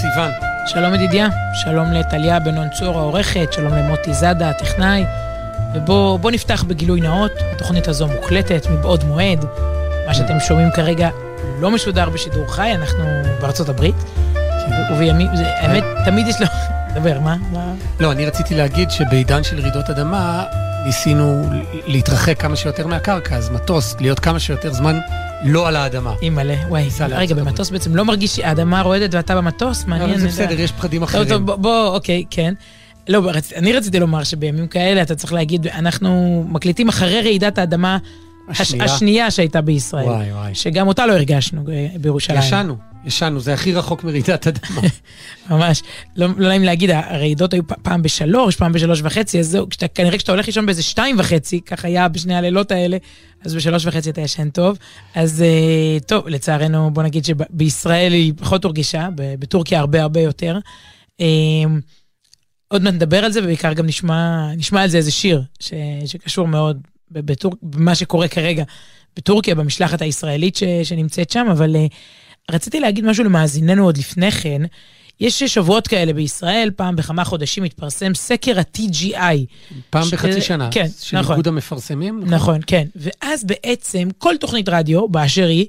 סיוון. שלום ידידיה, שלום לטליה בנון צור העורכת, שלום למוטי זדה, הטכנאי, ובוא נפתח בגילוי נאות, התוכנית הזו מוקלטת מבעוד מועד, מה שאתם שומעים כרגע לא משודר בשידור חי, אנחנו בארצות הברית, ובימים, האמת, תמיד יש לו... דבר, מה? לא, אני רציתי להגיד שבעידן של רעידות אדמה ניסינו להתרחק כמה שיותר מהקרקע, אז מטוס, להיות כמה שיותר זמן לא על האדמה. אימאלה, וואי, רגע, במטוס בעצם לא מרגיש שהאדמה רועדת ואתה במטוס? מעניין. זה בסדר, יש פחדים אחרים. בוא, אוקיי, כן. לא, אני רציתי לומר שבימים כאלה אתה צריך להגיד, אנחנו מקליטים אחרי רעידת האדמה השנייה שהייתה בישראל. וואי, וואי. שגם אותה לא הרגשנו בירושלים. ישנו. ישנו, זה הכי רחוק מרעידת אדמה. ממש, לא נעים להגיד, הרעידות היו פעם ב3, פעם ב3.5, אז כנראה כשאתה הולך לישון באיזה 2.5, כך היה בשני הלילות האלה, אז ב3.5 אתה ישן טוב. אז טוב, לצערנו, בוא נגיד שבישראל היא פחות הורגישה, בטורקיה הרבה הרבה יותר. עוד מעט נדבר על זה, ובעיקר גם נשמע על זה איזה שיר, שקשור מאוד במה שקורה כרגע בטורקיה, במשלחת הישראלית שנמצאת שם, אבל... רציתי להגיד משהו למאזיננו עוד לפני כן, יש שבועות כאלה בישראל, פעם בכמה חודשים התפרסם סקר ה-TGI. פעם בחצי שנה. כן, נכון. של איגוד המפרסמים. נכון, כן. ואז בעצם כל תוכנית רדיו, באשר היא,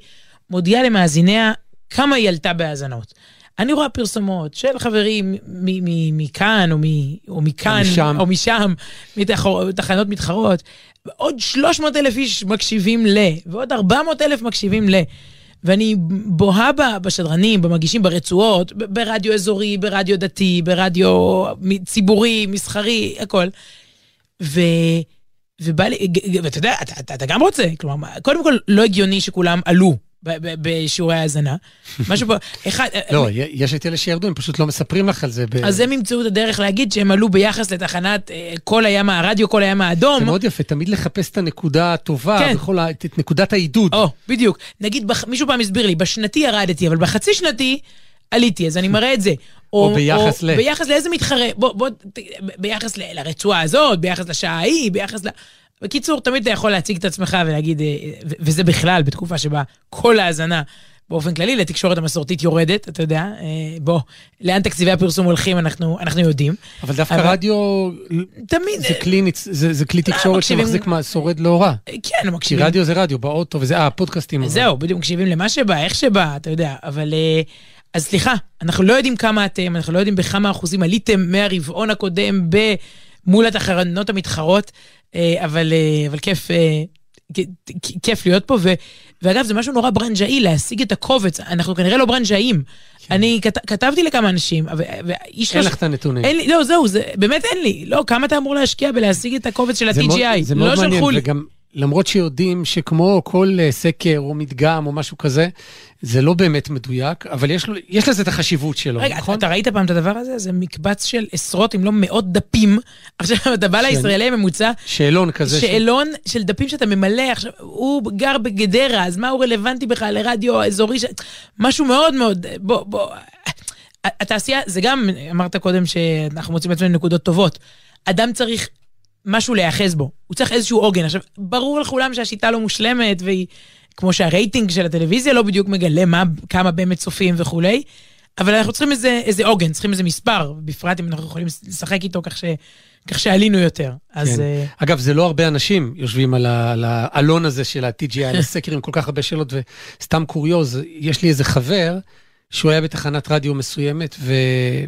מודיעה למאזיניה כמה היא עלתה בהאזנות. אני רואה פרסומות של חברים מכאן או מכאן או משם, מתחנות מתחרות, עוד 300,000 איש מקשיבים ל, ועוד 400,000 מקשיבים ל. ואני בוהה בשדרנים, במגישים, ברצועות, ברדיו אזורי, ברדיו דתי, ברדיו ציבורי, מסחרי, הכל. ובא לי, ואתה יודע, אתה גם רוצה, כלומר, קודם כל לא הגיוני שכולם עלו בשיעורי ההזנה. משהו פה, אחד... לא, יש את אלה שירדו, הם פשוט לא מספרים לך על זה. אז הם ימצאו את הדרך להגיד שהם עלו ביחס לתחנת כל הים הרדיו, כל הים האדום. זה מאוד יפה, תמיד לחפש את הנקודה הטובה, את נקודת העידוד. בדיוק. נגיד, מישהו פעם הסביר לי, בשנתי ירדתי, אבל בחצי שנתי עליתי, אז אני מראה את זה. או ביחס ל... ביחס לאיזה מתחרה, ביחס לרצועה הזאת, ביחס לשעה ההיא, ביחס ל... בקיצור, תמיד אתה יכול להציג את עצמך ולהגיד, וזה בכלל, בתקופה שבה כל ההזנה, באופן כללי, לתקשורת המסורתית יורדת, אתה יודע, בוא, לאן תקציבי הפרסום הולכים, אנחנו יודעים. אבל דווקא רדיו, תמיד, זה כלי תקשורת שמחזיק מסורד לא רע. כן, מקשיבים. כי רדיו זה רדיו, באוטו, וזה, הפודקאסטים. זהו, בדיוק, מקשיבים למה שבא, איך שבא, אתה יודע, אבל... אז סליחה, אנחנו לא יודעים כמה אתם, אנחנו לא יודעים בכמה אחוזים עליתם מהרבעון הקודם מול התחנות המתחרות, אבל כיף להיות פה, ואגב זה משהו נורא ברנג'אי, להשיג את הקובץ, אנחנו כנראה לא ברנג'אים, אני כתבתי לכמה אנשים, אין לך את הנתונים. לא, זהו, באמת אין לי, לא, כמה אתה אמור להשקיע בלהשיג את הקובץ של ה-TGI, זה מאוד מעניין, וגם למרות שיודעים שכמו כל סקר או מדגם או משהו כזה, זה לא באמת מדויק, אבל יש לזה את החשיבות שלו. רגע, נכון? אתה ראית פעם את הדבר הזה? זה מקבץ של עשרות, אם לא מאות דפים. עכשיו, אתה בא לישראלי ממוצע. שאלון כזה. שאלון של דפים שאתה ממלא. עכשיו, הוא גר בגדרה, אז מה הוא רלוונטי בכלל לרדיו אזורי? משהו מאוד מאוד... בוא. התעשייה, זה גם, אמרת קודם שאנחנו מוצאים עצמנו נקודות טובות. אדם צריך... משהו להיאחז בו, הוא צריך איזשהו עוגן. עכשיו, ברור לכולם שהשיטה לא מושלמת, והיא, כמו שהרייטינג של הטלוויזיה לא בדיוק מגלה כמה באמת צופים וכו', אבל אנחנו צריכים איזה עוגן, צריכים איזה מספר, בפרט אם אנחנו יכולים לשחק איתו כך שעלינו יותר. אגב, זה לא הרבה אנשים יושבים על העלון הזה של ה-TGI, על הסקר עם כל כך הרבה שאלות, וסתם קוריוז, יש לי איזה חבר, שהוא היה בתחנת רדיו מסוימת,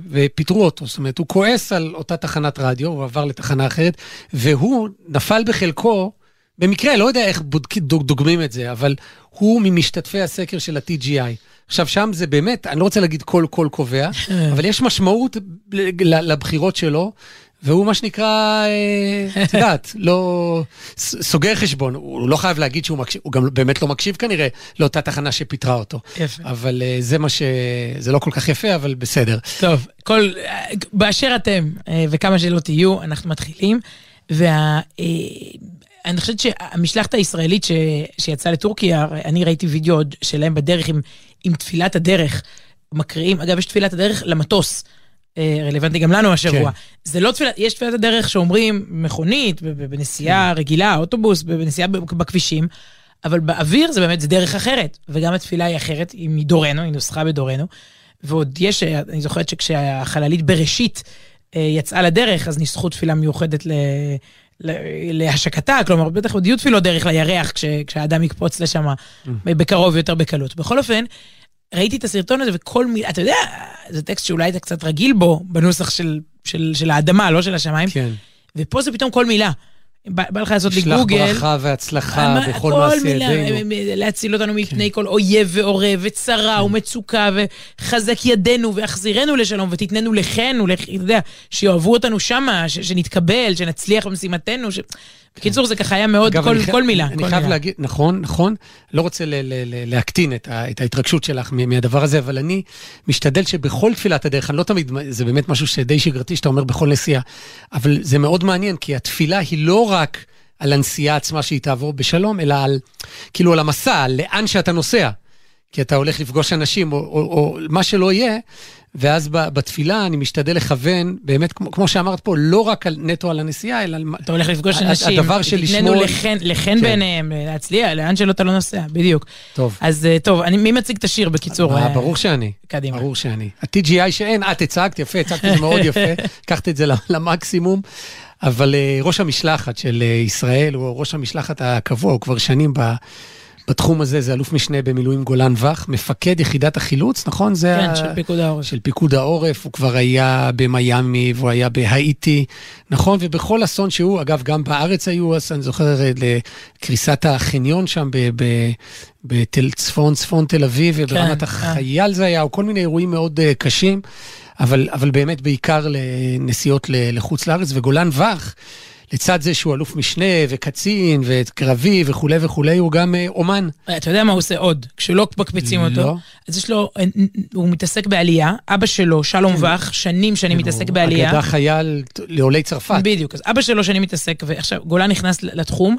ופיתרו אותו, זאת אומרת, הוא כועס על אותה תחנת רדיו, הוא עבר לתחנה אחרת, והוא נפל בחלקו, במקרה, לא יודע איך דוגמים את זה, אבל הוא ממשתתפי הסקר של ה-TGI. עכשיו, שם זה באמת, אני לא רוצה להגיד כל קובע, אבל יש משמעות לבחירות שלו, והוא מה שנקרא, תדעת, לא, סוגר חשבון, הוא לא חייב להגיד שהוא מקשיב, הוא גם באמת לא מקשיב כנראה לאותה תחנה שפיתרה אותו. יפה. אבל זה מה ש... זה לא כל כך יפה, אבל בסדר. טוב, באשר אתם, וכמה שלא תהיו, אנחנו מתחילים, אני חושבת שהמשלחת הישראלית שיצאה לטורקיה, אני ראיתי וידאו שלהם בדרך עם תפילת הדרך, מקריאים, אגב, יש תפילת הדרך למטוס, רלוונטי גם לנו השבוע. זה לא תפילת, יש תפילת הדרך שאומרים מכונית, בנסיעה רגילה, אוטובוס, בנסיעה בכבישים, אבל באוויר זה באמת דרך אחרת, וגם התפילה היא אחרת, היא מדורנו, היא נוסחה בדורנו, ועוד יש, אני זוכרת שכשהחללית בראשית יצאה לדרך, אז ניסחו תפילה מיוחדת להשקתה, כלומר, בטח עוד יהיו תפילות דרך לירח, כשהאדם יקפוץ לשם בקרוב יותר בקלות. בכל אופן, ראיתי את הסרטון הזה, וכל מילה, אתה יודע, זה טקסט שאולי היית קצת רגיל בו, בנוסח של האדמה, לא של השמיים, ופה זה פתאום כל מילה. בא לך לעשות לגוגל. שלח ברכה והצלחה וכל מעשי ידינו. להציל אותנו מפני כל אויב ועורב וצרה ומצוקה, וחזק ידינו והחזירנו לשלום ותתננו לכנו, שיאהבו אותנו שמה, שנתקבל, שנצליח במשימתנו. בקיצור זה ככה היה מאוד כל מילה. אני חייב להגיד, נכון, לא רוצה להקטין את ההתרגשות שלך מהדבר הזה, אבל אני משתדל שבכל תפילת הדרך, אני לא תמיד, זה באמת משהו שדי שגרתי שאתה אומר בכל נסיעה, אבל זה מאוד מעניין, כי התפילה היא לא רק על הנסיעה עצמה שהיא תעבור בשלום, אלא על, כאילו על המסע, לאן שאתה נוסע, כי אתה הולך לפגוש אנשים, או מה שלא יהיה, ואז בתפילה אני משתדל לכוון, באמת, כמו שאמרת פה, לא רק נטו על הנסיעה, אלא אתה הולך לפגוש אנשים, הדבר שלשמו לכן ביניהם, להצליח, לאן שלא אתה לא נוסע, בדיוק. טוב. אז טוב, מי מציג את השיר בקיצור? ברור שאני. קדימה. ברור שאני. ה-TGI שאין, הצגת יפה, הצגת זה מאוד יפה, קחת את זה למקסימום, אבל ראש המשלחת של ישראל, הוא ראש המשלחת הקבוע, הוא כבר שנים בתחום הזה, זה אלוף משנה במילואים גולן וח, מפקד יחידת החילוץ, נכון? כן, של פיקוד העורף. של פיקוד העורף, הוא כבר היה במיימי, והוא היה בהאיטי, נכון? ובכל אסון שהוא, אגב, גם בארץ היו, אז אני זוכר לקריסת החניון שם, בצפון תל אביב, וברמת החייל זה היה, או כל מיני אירועים מאוד קשים, אבל באמת בעיקר לנסיעות לחוץ לארץ, וגולן וח, לצד זה שהוא אלוף משנה וקצין וקרבי וכולי וכולי, הוא גם אומן. אתה יודע מה הוא עושה עוד? כשלא מקפצים אותו, אז יש לו, הוא מתעסק בעלייה, אבא שלו, שלום וח, שנים מתעסק בעלייה. אגדה חייל לעולי צרפת. בדיוק, אז אבא שלו שנים מתעסק, ועכשיו גולן נכנס לתחום,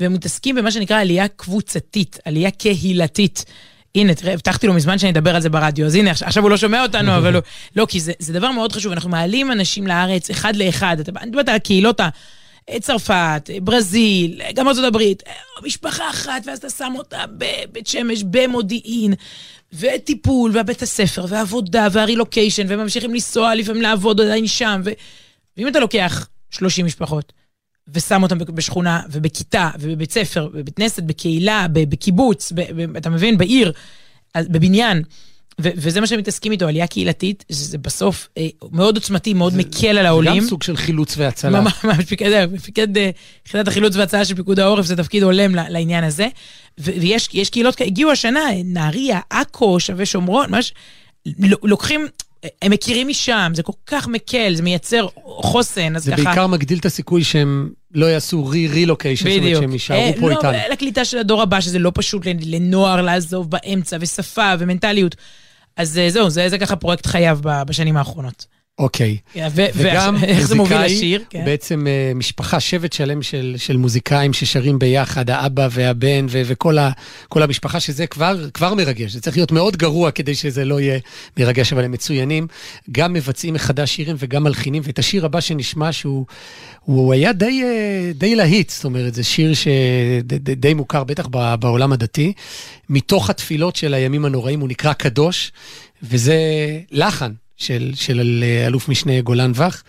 והם מתעסקים במה שנקרא עלייה קבוצתית, עלייה קהילתית. הנה, תראה, הבטחתי לו מזמן שאני אדבר על זה ברדיו, אז הנה, עכשיו הוא לא שומע אותנו, אבל לא, כי זה דבר מאוד חשוב, אנחנו מעלים אנשים לארץ אחד לאחד, אני מדברת על הקהילות צרפת, ברזיל, גם ארצות הברית, משפחה אחת, ואז אתה שם אותה בבית שמש, במודיעין, וטיפול, והבית הספר, והעבודה, והרילוקיישן, וממשיכים לנסוע, לפעמים לעבוד עדיין שם, ואם אתה לוקח 30 משפחות, ושם אותם בשכונה, ובכיתה, ובבית ספר, בבית כנסת, בקהילה, בקיבוץ, אתה מבין, בעיר, בבניין, וזה מה שהם מתעסקים איתו, עלייה קהילתית, זה בסוף מאוד עוצמתי, מאוד מקל על העולים. זה גם סוג של חילוץ והצלה. ממש, מפקד יחידת החילוץ והצלה של פיקוד העורף, זה תפקיד הולם לעניין הזה, ויש קהילות, הגיעו השנה, נהריה, עכו, שווה שומרון, ממש, לוקחים, הם מכירים משם, זה כל כך מקל, זה מייצר חוסן, אז ככה. זה בעיקר מגדיל את הסיכוי שהם לא יעשו רילוקיישן, זאת אומרת שהם יישארו פה איתנו. לא, לקליטה של הדור הבא, שזה לא פשוט לנוער לעזוב באמצע, ושפה ומנטליות. אז זהו, זה ככה פרויקט חייו בשנים האחרונות. אוקיי. וגם מוזיקאי, בעצם משפחה, שבט שלם של מוזיקאים ששרים ביחד, האבא והבן וכל המשפחה, שזה כבר מרגש. זה צריך להיות מאוד גרוע כדי שזה לא יהיה מרגש, אבל הם מצוינים. גם מבצעים מחדש שירים וגם מלחינים, ואת השיר הבא שנשמע שהוא היה די להיט, זאת אומרת, זה שיר שדי מוכר בטח בעולם הדתי. מתוך התפילות של הימים הנוראים הוא נקרא קדוש, וזה לחן של אלוף משנה גולן וח.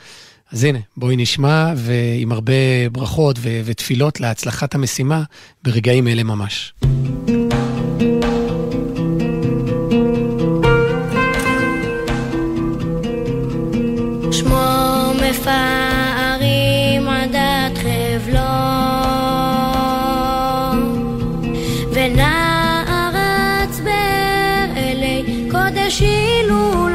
אז הנה, בואי נשמע, ועם הרבה ברכות ותפילות להצלחת המשימה ברגעים אלה ממש. שמו מפארים עדת חבלו ונערץ באלי קודש הילולו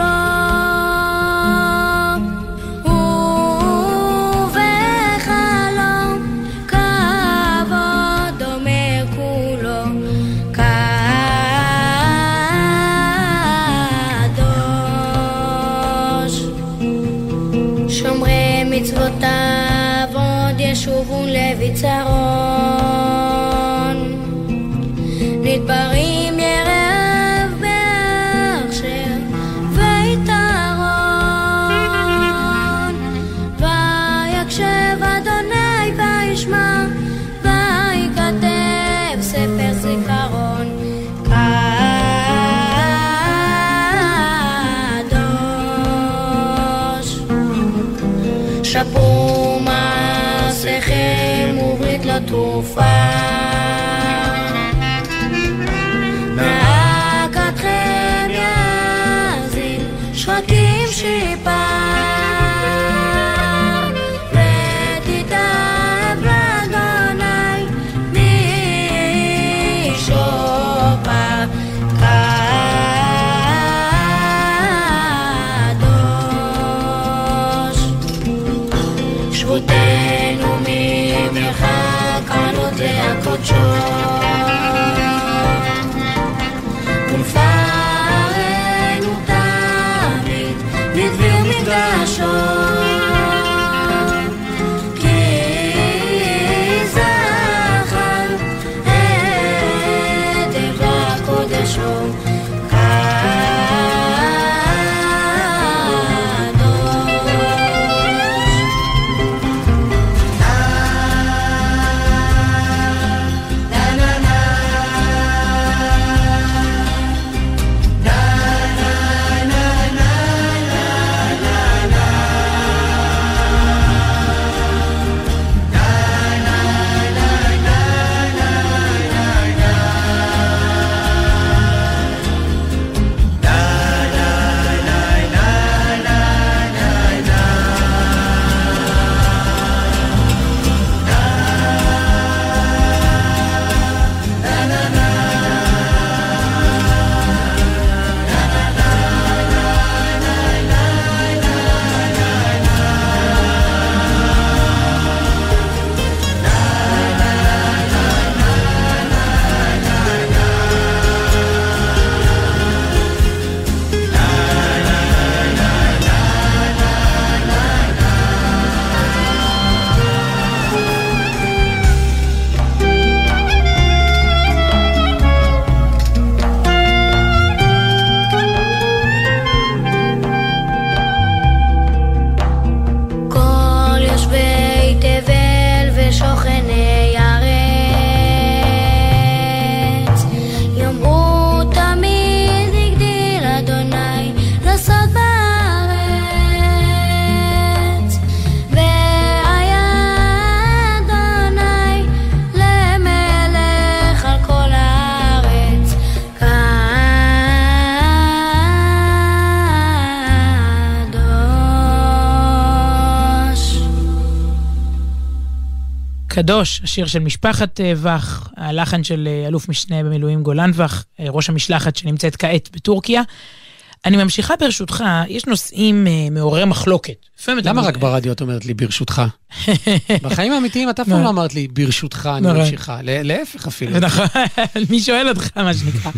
תספרו מעשיכם וברית לא תופר. מעקתכם יזיל שחקים שיפר, ותתאב לאדוני מי שופר קדוש. שבותנו ממרחק ענות להקודשו, קדוש, השיר של משפחת וח, הלחן של אלוף משנה במילואים גולן וח, ראש המשלחת שנמצאת כעת בטורקיה. אני ממשיכה ברשותך, יש נושאים מעוררי מחלוקת. למה רק ברדיו את אומרת לי ברשותך? בחיים האמיתיים אתה פעם לא אמרת לי ברשותך, אני ממשיכה. להפך אפילו. נכון, מי שואל אותך מה שנקרא.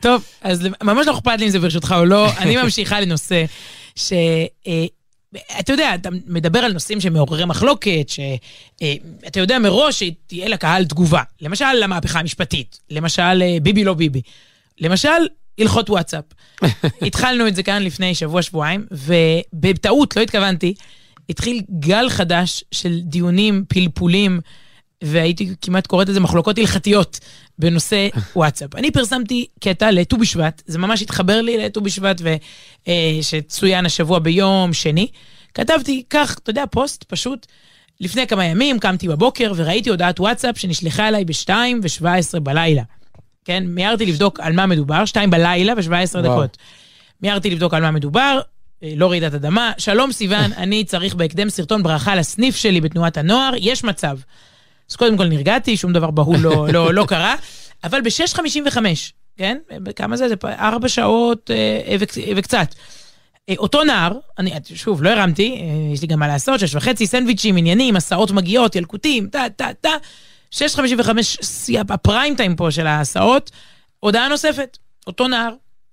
טוב, אז ממש לא אכפת לי אם זה ברשותך או לא, אני ממשיכה לנושא ש... אתה יודע, אתה מדבר על נושאים שמעוררי מחלוקת, שאתה יודע מראש שתהיה לקהל תגובה. למשל, למהפכה המשפטית. למשל, ביבי לא ביבי. למשל, הלכות וואטסאפ. התחלנו את זה כאן לפני שבוע-שבועיים, ובטעות, לא התכוונתי, התחיל גל חדש של דיונים, פלפולים, והייתי כמעט קוראת לזה מחלוקות הלכתיות בנושא וואטסאפ. אני פרסמתי קטע לט"ו בשבט, זה ממש התחבר לי לט"ו בשבט שצוין השבוע ביום שני. כתבתי כך, אתה יודע, פוסט פשוט, לפני כמה ימים קמתי בבוקר וראיתי הודעת וואטסאפ שנשלחה אליי ב-2:17 בלילה. כן, מיהרתי לבדוק על מה מדובר, 2 בלילה ו-17 דקות. מיהרתי לבדוק על מה מדובר, לא רעידת אדמה. שלום סיוון, אני צריך בהקדם סרטון ברכה לסניף שלי בתנועת הנוער, יש מצב. אז קודם כל נרגעתי, שום דבר בהול לא קרה, אבל ב-6:55, כן? כמה זה? זה 4 שעות וקצת. אותו נער, אני, שוב, לא הרמתי, יש לי גם מה לעשות, 6:30, סנדוויצ'ים, עניינים, מסעות מגיעות, ילקוטים, 6:55, הפריים טיים פה של ההסעות, הודעה נוספת, אותו נער,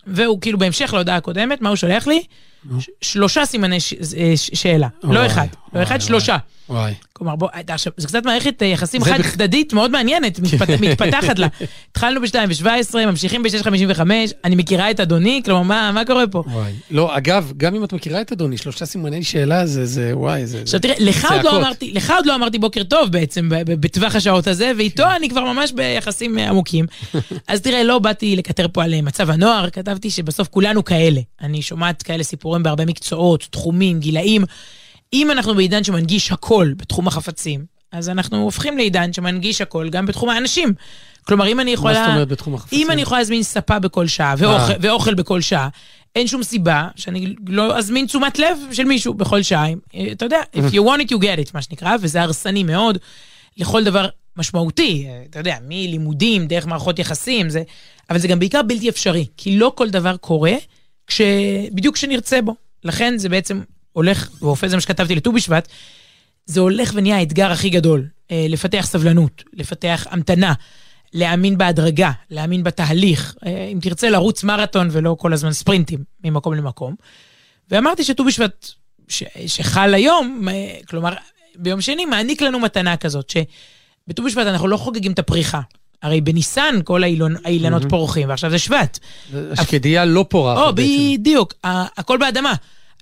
והוא כאילו בהמשך להודעה הקודמת, מה הוא שולח לי? 3 סימני שאלה, לא אחד, לא אחד, 3. כלומר, זה קצת מערכת יחסים חד צדדית מאוד מעניינת, מתפתחת לה. התחלנו ב-2:17, ממשיכים ב-6:55, אני מכירה את אדוני, כלומר, מה קורה פה? לא, אגב, גם אם את מכירה את אדוני, 3 סימני שאלה, זה וואי, זה... עכשיו תראה, לך עוד לא אמרתי בוקר טוב בעצם, בטווח השעות הזה, ואיתו אני כבר ממש ביחסים עמוקים. אז תראה, לא באתי לקטר פה על מצב הנוער, כתבתי שבסוף כולנו כאלה. אני שומעת כאלה סיפורים בהרבה מקצועות, תחומים, גילאים. אם אנחנו בעידן שמנגיש הכל בתחום החפצים, אז אנחנו הופכים לעידן שמנגיש הכל גם בתחום האנשים. כלומר, אם אני יכולה, להזמין ספה בכל שעה, ואוכל בכל שעה, אין שום סיבה שאני לא אזמין תשומת לב של מישהו בכל שעה. אתה יודע, if you want it, you get it, מה שנקרא, וזה הרסני מאוד לכל דבר משמעותי, אתה יודע, מלימודים, דרך מערכות יחסים, זה, אבל זה גם בעיקר בלתי אפשרי, כי לא כל דבר קורה בדיוק כשנרצה בו. לכן זה בעצם הולך, ואופי זה מה שכתבתי לט"ו בשבט, זה הולך ונהיה האתגר הכי גדול, לפתח סבלנות, לפתח המתנה, להאמין בהדרגה, להאמין בתהליך, אם תרצה לרוץ מרתון ולא כל הזמן ספרינטים ממקום למקום. ואמרתי שט"ו בשבט שחל היום, כלומר ביום שני, מעניק לנו מתנה כזאת, שבט"ו בשבט אנחנו לא חוגגים את הפריחה. הרי בניסן כל האילנות פורחים, ועכשיו זה שבט. השקדיה לא פורחת. או, בדיוק, הכל באדמה.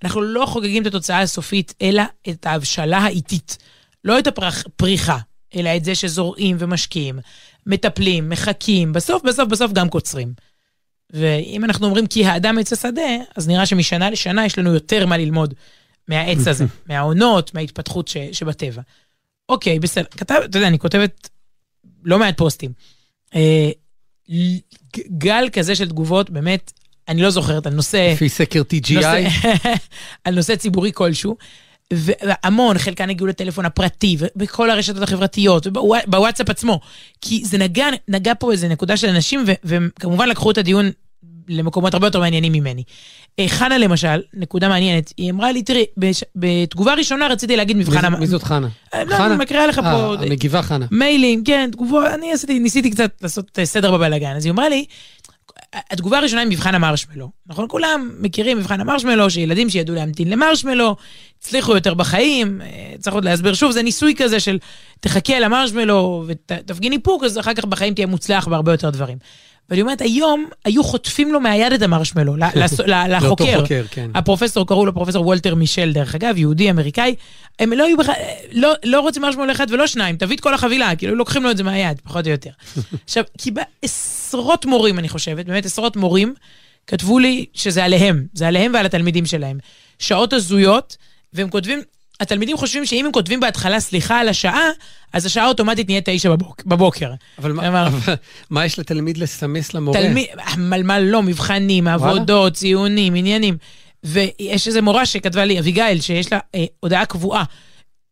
אנחנו לא חוגגים את התוצאה הסופית, אלא את ההבשלה האיטית. לא את הפריחה, אלא את זה שזורעים ומשקיעים, מטפלים, מחכים, בסוף גם קוצרים. ואם אנחנו אומרים כי האדם עץ השדה, אז נראה שמשנה לשנה יש לנו יותר מה ללמוד מהעץ הזה, מהעונות, מההתפתחות שבטבע. אוקיי, בסדר. אתה יודע, אני כותבת לא מעט פוסטים. גל כזה של תגובות, באמת, אני לא זוכרת, על נושא... לפי סקר TGI. על נושא ציבורי כלשהו, והמון, חלקן הגיעו לטלפון הפרטי, ובכל הרשתות החברתיות, ובוואטסאפ עצמו, כי זה נגע פה איזה נקודה של אנשים, וכמובן לקחו את הדיון למקומות הרבה יותר מעניינים ממני. חנה למשל, נקודה מעניינת, היא אמרה לי, תראי, בתגובה ראשונה רציתי להגיד מבחן... מי זאת חנה? אני מקריאה לך פה... המגיבה חנה. מיילים, כן, תגובה, אני ניסיתי קצת לעשות סדר בבלגן, אז היא אמרה לי, התגובה הראשונה היא מבחן המרשמלו. נכון, כולם מכירים מבחן המרשמלו, שילדים שידעו להמתין למרשמלו, הצליחו יותר בחיים, צריך עוד להסביר שוב, זה ניסוי כזה של תחכה למרשמלו ותפגין איפוק, אז אחר כך בחיים תהיה מוצלח בהרבה יותר דברים. ואני אומרת, היום היו חוטפים לו מהיד את המרשמלו, לחוקר. הפרופסור, קראו לו פרופסור וולטר מישל, דרך אגב, יהודי, אמריקאי, הם לא רוצים מרשמלו אחד ולא שניים, תביא את כל החבילה, כאילו לוקחים לו את זה מהיד, פחות או יותר. עכשיו, כי בעשרות מורים, אני חושבת, באמת עשרות מורים, כתבו לי שזה עליהם, זה עליהם ועל התלמידים שלהם. שעות הזויות, והם כותבים, התלמידים חושבים שאם הם כותבים בהתחלה סליחה על השעה, אז השעה האוטומטית נהיה 9 בבוקר. אבל מה יש לתלמיד לסמס למורה? מלמל לא, מבחנים, עבודות, ציונים, עניינים. ויש איזו מורה שכתבה לי, אביגיל, שיש לה הודעה קבועה.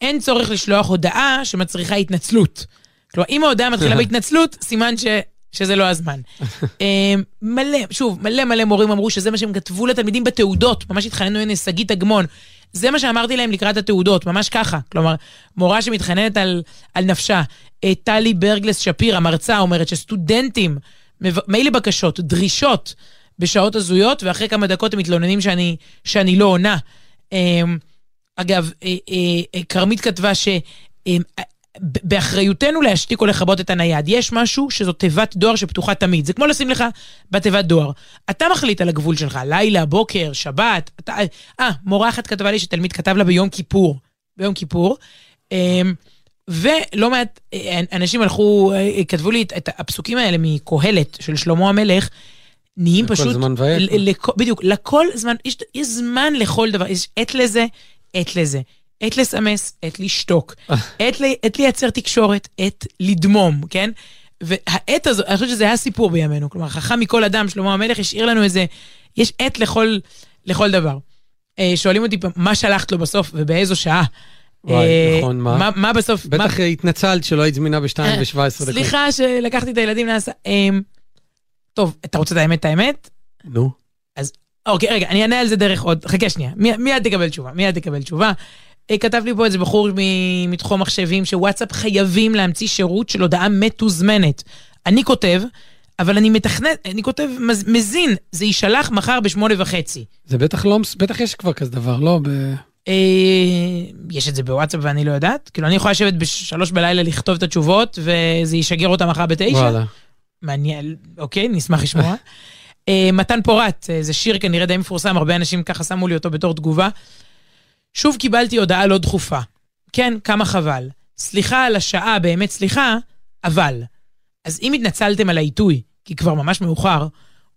אין צורך לשלוח הודעה שמצריכה התנצלות. כלומר, אם ההודעה מתחילה בהתנצלות, סימן שזה לא הזמן. מלא מורים אמרו שזה מה שהם כתבו לתלמידים בתעודות. ממש התחננו הנה שגית אגמון. זה מה שאמרתי להם לקראת התעודות, ממש ככה. כלומר, מורה שמתחננת על נפשה, טלי ברגלס שפיר, המרצה, אומרת שסטודנטים, מיילי בקשות, דרישות בשעות הזויות, ואחרי כמה דקות הם מתלוננים שאני לא עונה. אגב, קרמית כתבה שבאחריותנו להשתיק או לחבות את הנייד. יש משהו שזו תיבת דואר שפתוחה תמיד. זה כמו לשים לך בתיבת דואר. אתה מחליט על הגבול שלך, לילה, בוקר, שבת. מורה אחת כתבה לי שתלמיד כתב לה ביום כיפור. ביום כיפור. ולא מעט אנשים הלכו, כתבו לי את הפסוקים האלה מקוהלת של שלמה המלך, נהיים פשוט... בדיוק, לכל זמן, יש זמן לכל דבר. יש עת לזה, עת לזה. עת לסמס, עת לשתוק, עת לייצר תקשורת, עת לדמום, כן? והעת הזו, אני חושבת שזה היה סיפור בימינו, כלומר, חכם מכל אדם, שלמה המלך, השאיר לנו איזה, יש עת לכל דבר. שואלים אותי, מה שלחת לו בסוף, ובאיזו שעה? וואי, נכון, מה? מה בסוף? בטח התנצלת שלא היית זמינה ב-2:17. סליחה שלקחתי את הילדים לעשה. טוב, אתה רוצה את האמת? נו. אז, אוקיי, רגע, אני אענה על זה דרך עוד, חכה שנייה, מיד תקבל תשובה. כתב לי פה איזה בחור מתחום מחשבים שוואטסאפ חייבים להמציא שירות של הודעה מתוזמנת. אני כותב, אבל אני כותב מזין, זה יישלח מחר ב-8:30. זה בטח לא, בטח יש כבר כזה דבר, לא? יש את זה בוואטסאפ ואני לא יודעת. כאילו אני יכולה לשבת ב-3 בלילה לכתוב את התשובות, וזה יישגר אותה מחר ב-9. וואלה. מעניין, אוקיי, נשמח לשמוע. מתן פורט, זה שיר כנראה די מפורסם, הרבה אנשים ככה שמו לי אותו בתור תגובה. שוב קיבלתי הודעה לא דחופה. כן, כמה חבל. סליחה על השעה, באמת סליחה, אבל. אז אם התנצלתם על העיתוי, כי כבר ממש מאוחר,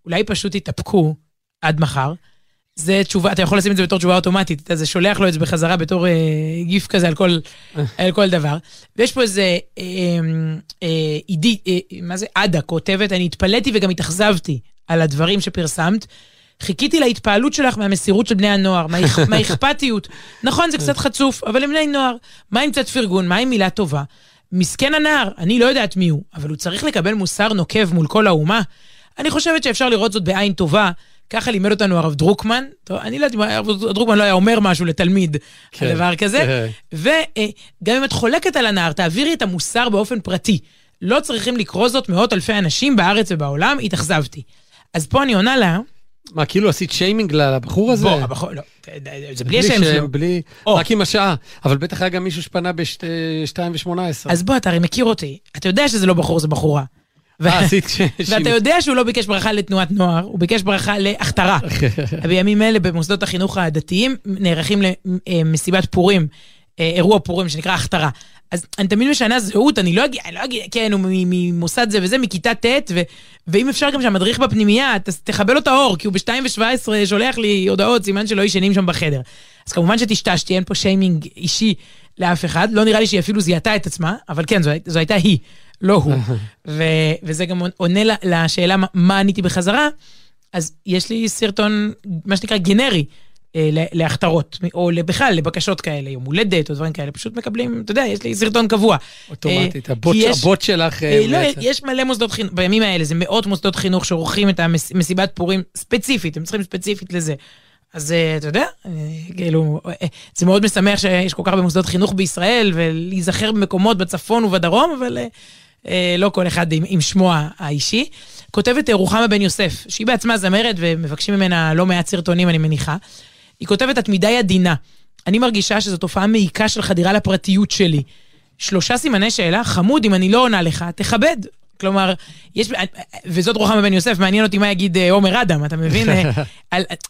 אולי פשוט יתאפקו עד מחר, זה תשובה, אתה יכול לשים את זה בתור תשובה אוטומטית, אז זה שולח לו את זה בחזרה בתור גיף כזה על כל דבר. ויש פה איזה, מה זה? עדה כותבת, אני התפלאתי וגם התאכזבתי על הדברים שפרסמת, חיכיתי להתפעלות שלך מהמסירות של בני הנוער, מהאכפתיות. נכון, זה קצת חצוף, אבל הם בני נוער. מה עם קצת פרגון? מה עם מילה טובה? מסכן הנער, אני לא יודעת מי הוא, אבל הוא צריך לקבל מוסר נוקב מול כל האומה. אני חושבת שאפשר לראות זאת בעין טובה, ככה לימד אותנו הרב דרוקמן, טוב, אני לא יודעת, הרב דרוקמן לא היה אומר משהו לתלמיד, כן, הדבר כזה, כן. וגם אם את חולקת על הנער, תעבירי את המוסר באופן פרטי, לא צריכים לקרוא זאת מאות אלפי אנשים בארץ ובעולם, התאכזבתי. אז פה אני עונה לה, מה, כאילו עשית שיימינג לבחור הזה? בוא, הבחור, לא, זה בלי השם שלו. בלי, רק עם השעה, אבל בטח היה גם מישהו שפנה ב-2:18. אז בוא, אתה הרי מכיר אותי, אתה יודע שזה לא בחור, זה בחורה. ואתה יודע שהוא לא ביקש ברכה לתנועת נוער, הוא ביקש ברכה להכתרה. בימים אלה במוסדות החינוך הדתיים נערכים למסיבת פורים, אירוע פורים שנקרא הכתרה. אז אני תמיד משנה זהות, אני לא אגיד, כן, הוא ממוסד זה וזה, מכיתה ת' ואם אפשר גם שהמדריך בפנימייה, תחבל אותה אור, כי הוא ב-2:17 שולח לי הודעות, סימן שלא ישנים שם בחדר. אז כמובן שתשתשתי, אין פה שיימינג אישי לאף אחד, לא נראה לי שהיא אפילו זיהתה את עצמה, אבל כן, זו הייתה היא, לא הוא. וזה גם עונה לשאלה מה עניתי בחזרה, אז יש לי סרטון, מה שנקרא גנרי, להכתרות, או בכלל, לבקשות כאלה, יום הולדת, או דברים כאלה, פשוט מקבלים, אתה יודע, יש לי סרטון קבוע. אוטומטית, הבוט שלך... לא, יש מלא מוסדות חינוך, בימים האלה, זה מאות מוסדות חינוך שעורכים את המסיבת פורים ספציפית, הם צריכים ספציפית לזה. אז אתה יודע, כאילו, זה מאוד משמח שיש כל כך במוסדות חינוך בישראל, ולהיזכר במקומות בצפון ובדרום, אבל לא כל אחד עם שמו האישי. כותבת רוחמה בן יוסף, שהיא בעצמה זמרת, ומבקשים ממנה לא מעט סרטונים, אני מניחה. היא כותבת, את מדי עדינה. אני מרגישה שזו תופעה מעיקה של חדירה לפרטיות שלי. 3 סימני שאלה, חמוד, אם אני לא עונה לך, תכבד. כלומר, יש, וזאת רוחמה בן יוסף, מעניין אותי מה יגיד עומר אדם, אתה מבין?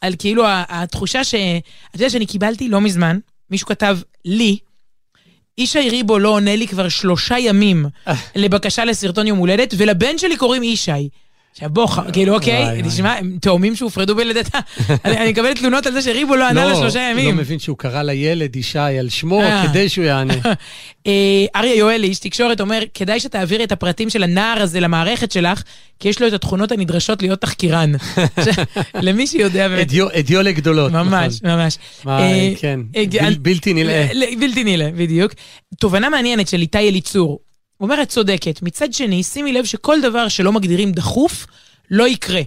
על כאילו התחושה ש... אתה יודע שאני קיבלתי לא מזמן, מישהו כתב לי, איש העירי בו לא עונה לי כבר 3 ימים לבקשה לסרטון יום הולדת, ולבן שלי קוראים אישי. שבוך, כאילו, אוקיי, נשמע, תאומים שהופרדו בילדתה, אני מקבל תלונות על זה שריבו לא ענה ל3 ימים. לא מבין שהוא קרא לילד אישי על שמו, כדי שהוא יענה. אריה יואל, איש תקשורת, אומר, כדאי שתעביר את הפרטים של הנער הזה למערכת שלך, כי יש לו את התכונות הנדרשות להיות תחקירן. למי שיודע... אדיו לגדולות. ממש, ממש. כן, בלתי נילאה. בלתי נילאה, בדיוק. תובנה מעניינת של איתי אליצור, אומרת צודקת, מצד שני, שימי לב שכל דבר שלא מגדירים דחוף, לא יקרה.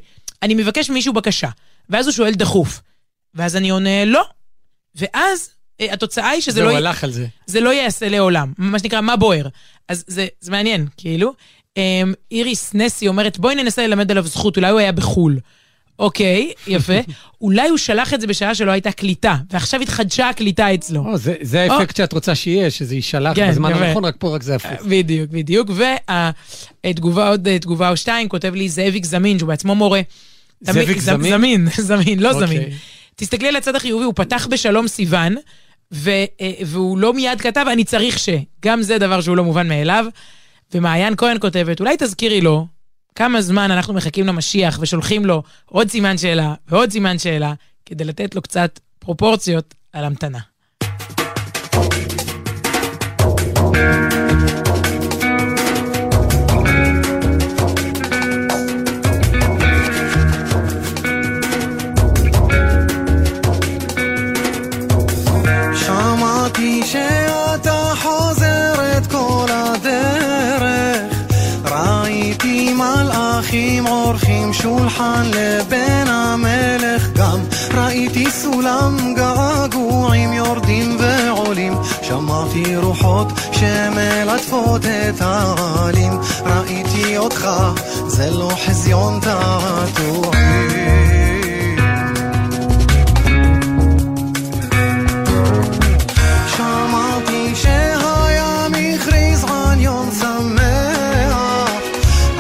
אני מבקש מישהו בקשה, ואז הוא שואל דחוף, ואז אני עונה לא, ואז התוצאה היא שזה לא... הלך על זה. זה לא יעשה לעולם, מה שנקרא, מה בוער. אז זה מעניין, כאילו. איריס נסי אומרת, בואי ננסה ללמד עליו זכות, אולי הוא היה בחול. אוקיי, יפה. אולי הוא שלח את זה בשעה שלא הייתה קליטה, ועכשיו התחדשה הקליטה אצלו. זה האפקט שאת רוצה שיהיה, שזה יישלח בזמן הנכון, רק פה רק זה הפוך. בדיוק, בדיוק. והתגובה עוד 2, כותב לי זאביק זמין, שהוא בעצמו מורה. זאביק זמין? זמין, זמין, לא זמין. תסתכלי על הצד החיובי, הוא פתח בשלום סיוון, והוא לא מיד כתב, אני צריך ש... גם זה דבר שהוא לא מובן מאליו. ומעיין כהן כותבת, אולי תזכירי לו כמה זמן אנחנו מחכים למשיח ושולחים לו עוד סימן שאלה ועוד סימן שאלה, כדי לתת לו קצת פרופורציות על המתנה. שמעתי שאתה חוזרת כל הדרך, ראיתי מלאכים עורכים שולחן לבן המלך, גם ראיתי סולם געגועים יורדים ועולים, שמעתי רוחות שמלטפות את העלים, ראיתי אותך זה לא חזיון תעתועים. שמעתי שהיה מכריז על יום שמח,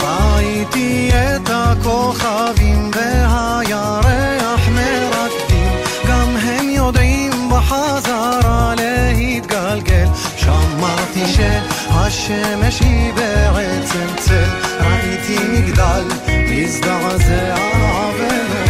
ראיתי את הכוכבים והירח מרקדים, גם הם יודעים בחזרה להתגלגל, שמעתי שהשמש היא בעצם צל, ראיתי מגדל מזדרזע ונפל.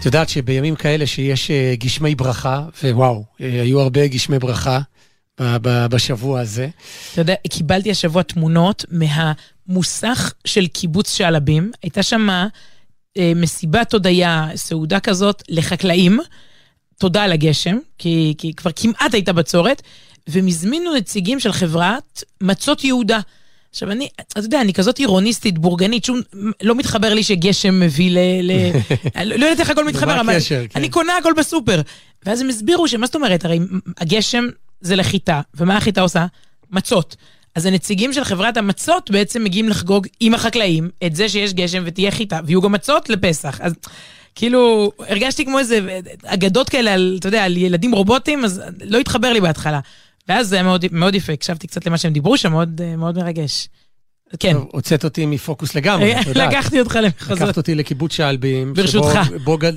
את יודעת שבימים כאלה שיש גשמי ברכה, ווואו, היו הרבה גשמי ברכה בשבוע הזה. אתה יודע, קיבלתי השבוע תמונות מהמוסך של קיבוץ שעלבים, הייתה שם מסיבת הודיה, סעודה כזאת לחקלאים, תודה על הגשם, כי כבר כמעט הייתה בצורת, ומזמינו נציגים של חברת מצות יהודה. עכשיו אני, אתה יודע, אני כזאת אירוניסטית, בורגנית, שום, לא מתחבר לי שגשם מביא לא יודעת איך הכל מתחבר, אבל אני קונה הכל בסופר. ואז הם הסבירו שמה זאת אומרת, הרי הגשם זה לחיטה, ומה החיטה עושה? מצות. אז הנציגים של חברת המצות בעצם מגיעים לחגוג עם החקלאים, את זה שיש גשם ותהיה חיטה, ויהיו גם מצות לפסח. אז כאילו, הרגשתי כמו איזה אגדות כאלה, אתה יודע, על ילדים רובוטים, אז לא התחבר לי בהתחלה. ואז זה היה מאוד, מאוד יפה, הקשבתי קצת למה שהם דיברו שם, מאוד, מאוד מרגש. כן. הוצאת אותי מפוקוס לגמרי. לקחתי אותך למחוזות. לקחת אותי לקיבוץ שעלבים. ברשותך.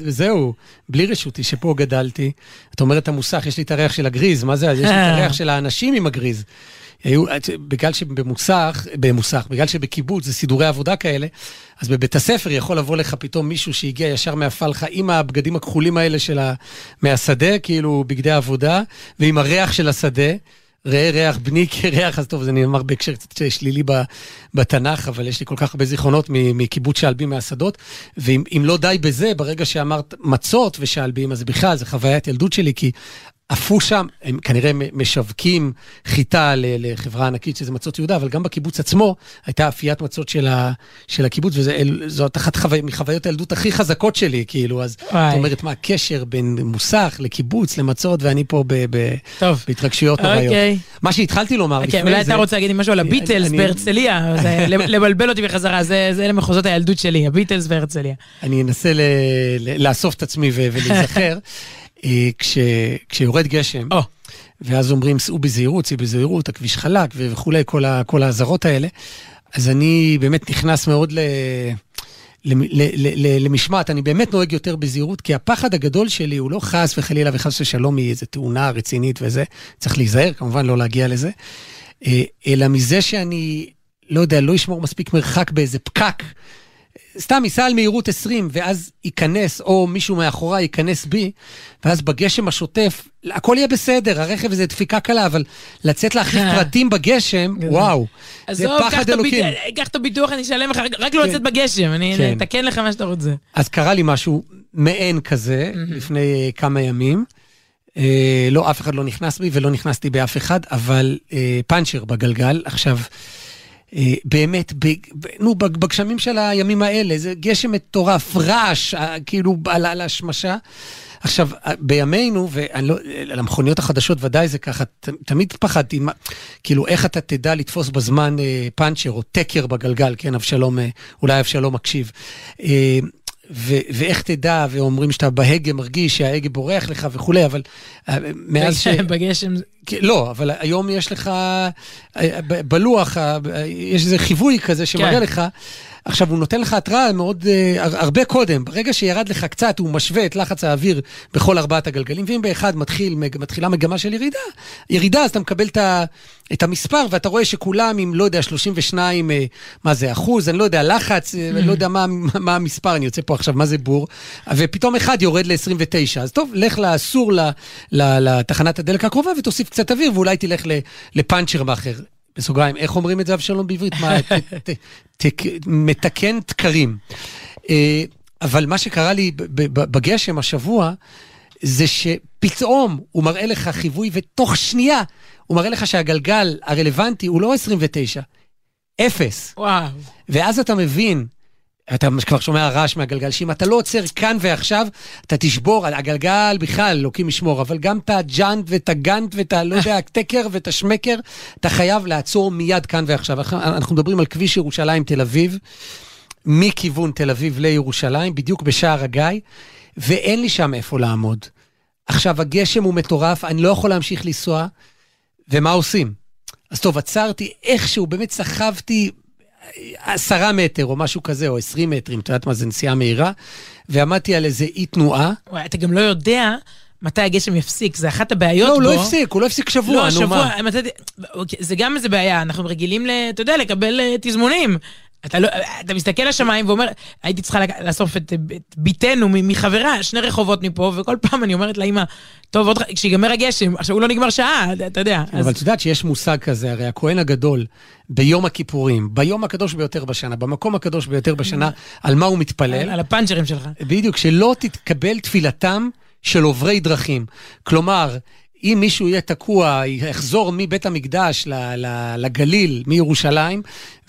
זהו, בלי רשותי, שפה גדלתי. את אומרת, המוסך, יש לי את הריח של הגריז, מה זה? יש לי את הריח של האנשים עם הגריז. בגלל שבקיבוץ זה סידורי עבודה כאלה, אז בבית הספר יכול לבוא לך פתאום מישהו שהגיע ישר מהפלחה עם הבגדים הכחולים האלה מהשדה, כאילו בגדי העבודה, ועם הריח של השדה, ראה ריח בני כריח, אז טוב, זה נאמר בהקשר קצת שלילי בתנ"ך, אבל יש לי כל כך הרבה זיכרונות מקיבוץ שעלבים מהשדות, ואם לא די בזה, ברגע שאמרת מצות ושעלבים, אז בכלל, זה חוויית ילדות שלי, כי אפו שם, הם כנראה משווקים חיטה לחברה ענקית שזה מצות יהודה, אבל גם בקיבוץ עצמו הייתה אפיית מצות של הקיבוץ, וזו אחת מחוויות הילדות הכי חזקות שלי, כאילו, אז זאת אומרת, מה הקשר בין מוסך לקיבוץ למצות, ואני פה בהתרגשויות נוראיות. מה שהתחלתי לומר לפני זה... אולי אתה רוצה להגיד משהו על הביטלס בהרצליה, לבלבל אותי בחזרה, זה למחוזות הילדות שלי, הביטלס בהרצליה. אני אנסה לאסוף את עצמי ולהיזכר. כשיורד גשם, ואז אומרים, סעו בזהירות, סעי בזהירות, הכביש חלק וכולי, כל העזרות האלה, אז אני באמת נכנס מאוד למשמעת, אני באמת נוהג יותר בזהירות, כי הפחד הגדול שלי הוא לא חס וחלילה וחס ושלום היא איזו תאונה רצינית וזה, צריך להיזהר, כמובן לא להגיע לזה, אלא מזה שאני, לא יודע, לא אשמור מספיק מרחק באיזה פקק, סתם ייסע על מהירות 20, ואז ייכנס, או מישהו מאחורה ייכנס בי, ואז בגשם השוטף, הכל יהיה בסדר, הרכב הזה דפיקה קלה, אבל לצאת להחליף פרטים בגשם, וואו, זה פחד אלוקים. קח את הביטוח, אני אשלם לך, רק לא לצאת בגשם, אני אתקן לך מה שאתה רוצה. אז קרה לי משהו מעין כזה, לפני כמה ימים, לא, אף אחד לא נכנס בי, ולא נכנסתי באף אחד, אבל פנצ'ר בגלגל, עכשיו, באמת, בגשמים של הימים האלה, זה גשם מטורף, רעש, כאילו על השמשה. עכשיו, בימינו, ולמכוניות החדשות ודאי זה ככה, תמיד פחדתי, כאילו איך אתה תדע לתפוס בזמן פנצ'ר או תקר בגלגל, כן, אבשלום, אולי אבשלום מקשיב. ואיך תדע, ואומרים שאתה בהגה מרגיש שההגה בורח לך וכולי, אבל מאז ש... בגשם... לא, אבל היום יש לך, בלוח, יש איזה חיווי כזה שמראה לך, עכשיו הוא נותן לך התראה מאוד הרבה קודם, ברגע שירד לך קצת הוא משווה את לחץ האוויר בכל ארבעת הגלגלים, ואם באחד מתחילה מגמה של ירידה, אז אתה מקבל את המספר, ואתה רואה שכולם עם, לא יודע, 32, מה זה, אחוז, אני לא יודע, לחץ, אני לא יודע מה המספר, אני יוצא פה עכשיו, מה זה בור, ופתאום אחד יורד ל-29, אז טוב, לך לאסור לתחנת הדלק הקרובה, ותוסיף קצת אוויר, ואולי תלך לפנצ'ר מאחר. בסוגריים, איך אומרים את זה אבשלום בעברית? מתקן תקרים. אבל מה שקרה לי בגשם השבוע, זה שפתאום הוא מראה לך חיווי, ותוך שנייה הוא מראה לך שהגלגל הרלוונטי הוא לא 29, 0. ואז אתה מבין, אתה כבר שומע הרעש מהגלגל, שאם אתה לא עוצר כאן ועכשיו, אתה תשבור, הגלגל בכלל לוקים משמור, אבל גם את הג'אנט ואת הגאנט ואת לא יודע, התקר ואת השמקר, אתה חייב לעצור מיד כאן ועכשיו. אנחנו מדברים על כביש ירושלים תל אביב, מכיוון תל אביב לירושלים, בדיוק בשער הגיא, ואין לי שם איפה לעמוד. עכשיו הגשם הוא מטורף, אני לא יכול להמשיך לנסוע, ומה עושים? אז טוב, עצרתי איכשהו, באמת סחבתי 10 מטר או משהו כזה, או 20 מטרים, אתה יודעת מה, זה נסיעה מהירה, ועמדתי על איזה אי תנועה. אתה גם לא יודע מתי הגשם יפסיק, זה אחת הבעיות בו. לא, הוא לא יפסיק, הוא לא יפסיק שבוע, נו מה. זה גם איזה בעיה, אנחנו רגילים, אתה יודע, לקבל תזמונים. אתה מסתכל לשמיים ואומר, הייתי צריכה לאסוף את ביתנו מחברה, שני רחובות מפה, וכל פעם אני אומרת לאמא, טוב, כשיגמר הגשם, עכשיו הוא לא נגמר שעה, אתה יודע. אבל את יודעת שיש מושג כזה, הרי הכהן הגדול, ביום הכיפורים, ביום הקדוש ביותר בשנה, במקום הקדוש ביותר בשנה, על מה הוא מתפלל? על הפנצ'רים שלך. בדיוק, שלא תתקבל תפילתם של עוברי דרכים. כלומר, אם מישהו יהיה תקוע, יחזור מבית המקדש לגליל, מירושלים,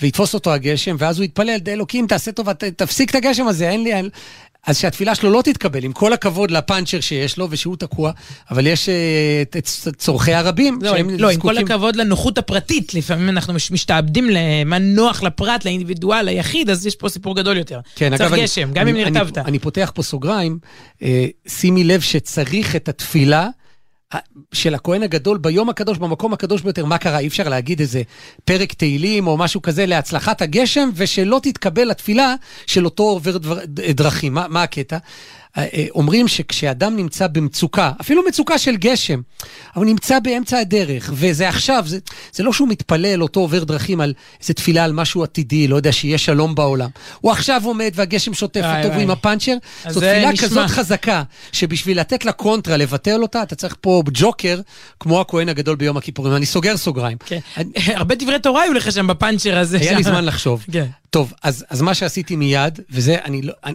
ויתפוס אותו הגשם, ואז הוא יתפלל, אלוקים, תעשה טוב, תפסיק את הגשם הזה, אין לי... אז שהתפילה שלו לא תתקבל, עם כל הכבוד לפנצ'ר שיש לו, ושהוא תקוע, אבל יש את צורכי הרבים. לא, עם כל הכבוד לנוחות הפרטית, לפעמים אנחנו משתעבדים למה נוח לפרט, לאינדיבידואל, ליחיד, אז יש פה סיפור גדול יותר. צריך גשם, גם אם נרטבת. אני פותח פה סוגריים, שימי לב שצריך את התפילה של הכהן הגדול ביום הקדוש, במקום הקדוש ביותר. מה קרה? אי אפשר להגיד איזה פרק תהילים או משהו כזה להצלחת הגשם, ושלא תתקבל התפילה של אותו עובר דרכים. מה הקטע? אומרים שכשאדם נמצא במצוקה, אפילו מצוקה של גשם, אבל נמצא באמצע הדרך, וזה עכשיו, זה לא שהוא מתפלל אותו עובר דרכים על איזה תפילה על משהו עתידי, לא יודע שיהיה שלום בעולם. הוא עכשיו עומד והגשם שוטף אותו עם הפנצ'ר, זו תפילה כזאת חזקה, שבשביל לתת לה קונטרה, לבטל אותה, אתה צריך פה ג'וקר, כמו הכהן הגדול ביום הכיפורים. אני סוגר סוגריים. הרבה דברי תורה היו לך שם בפנצ'ר הזה. היה לי זמן לחשוב. טוב, אז מה שעשיתי מיד, וזה,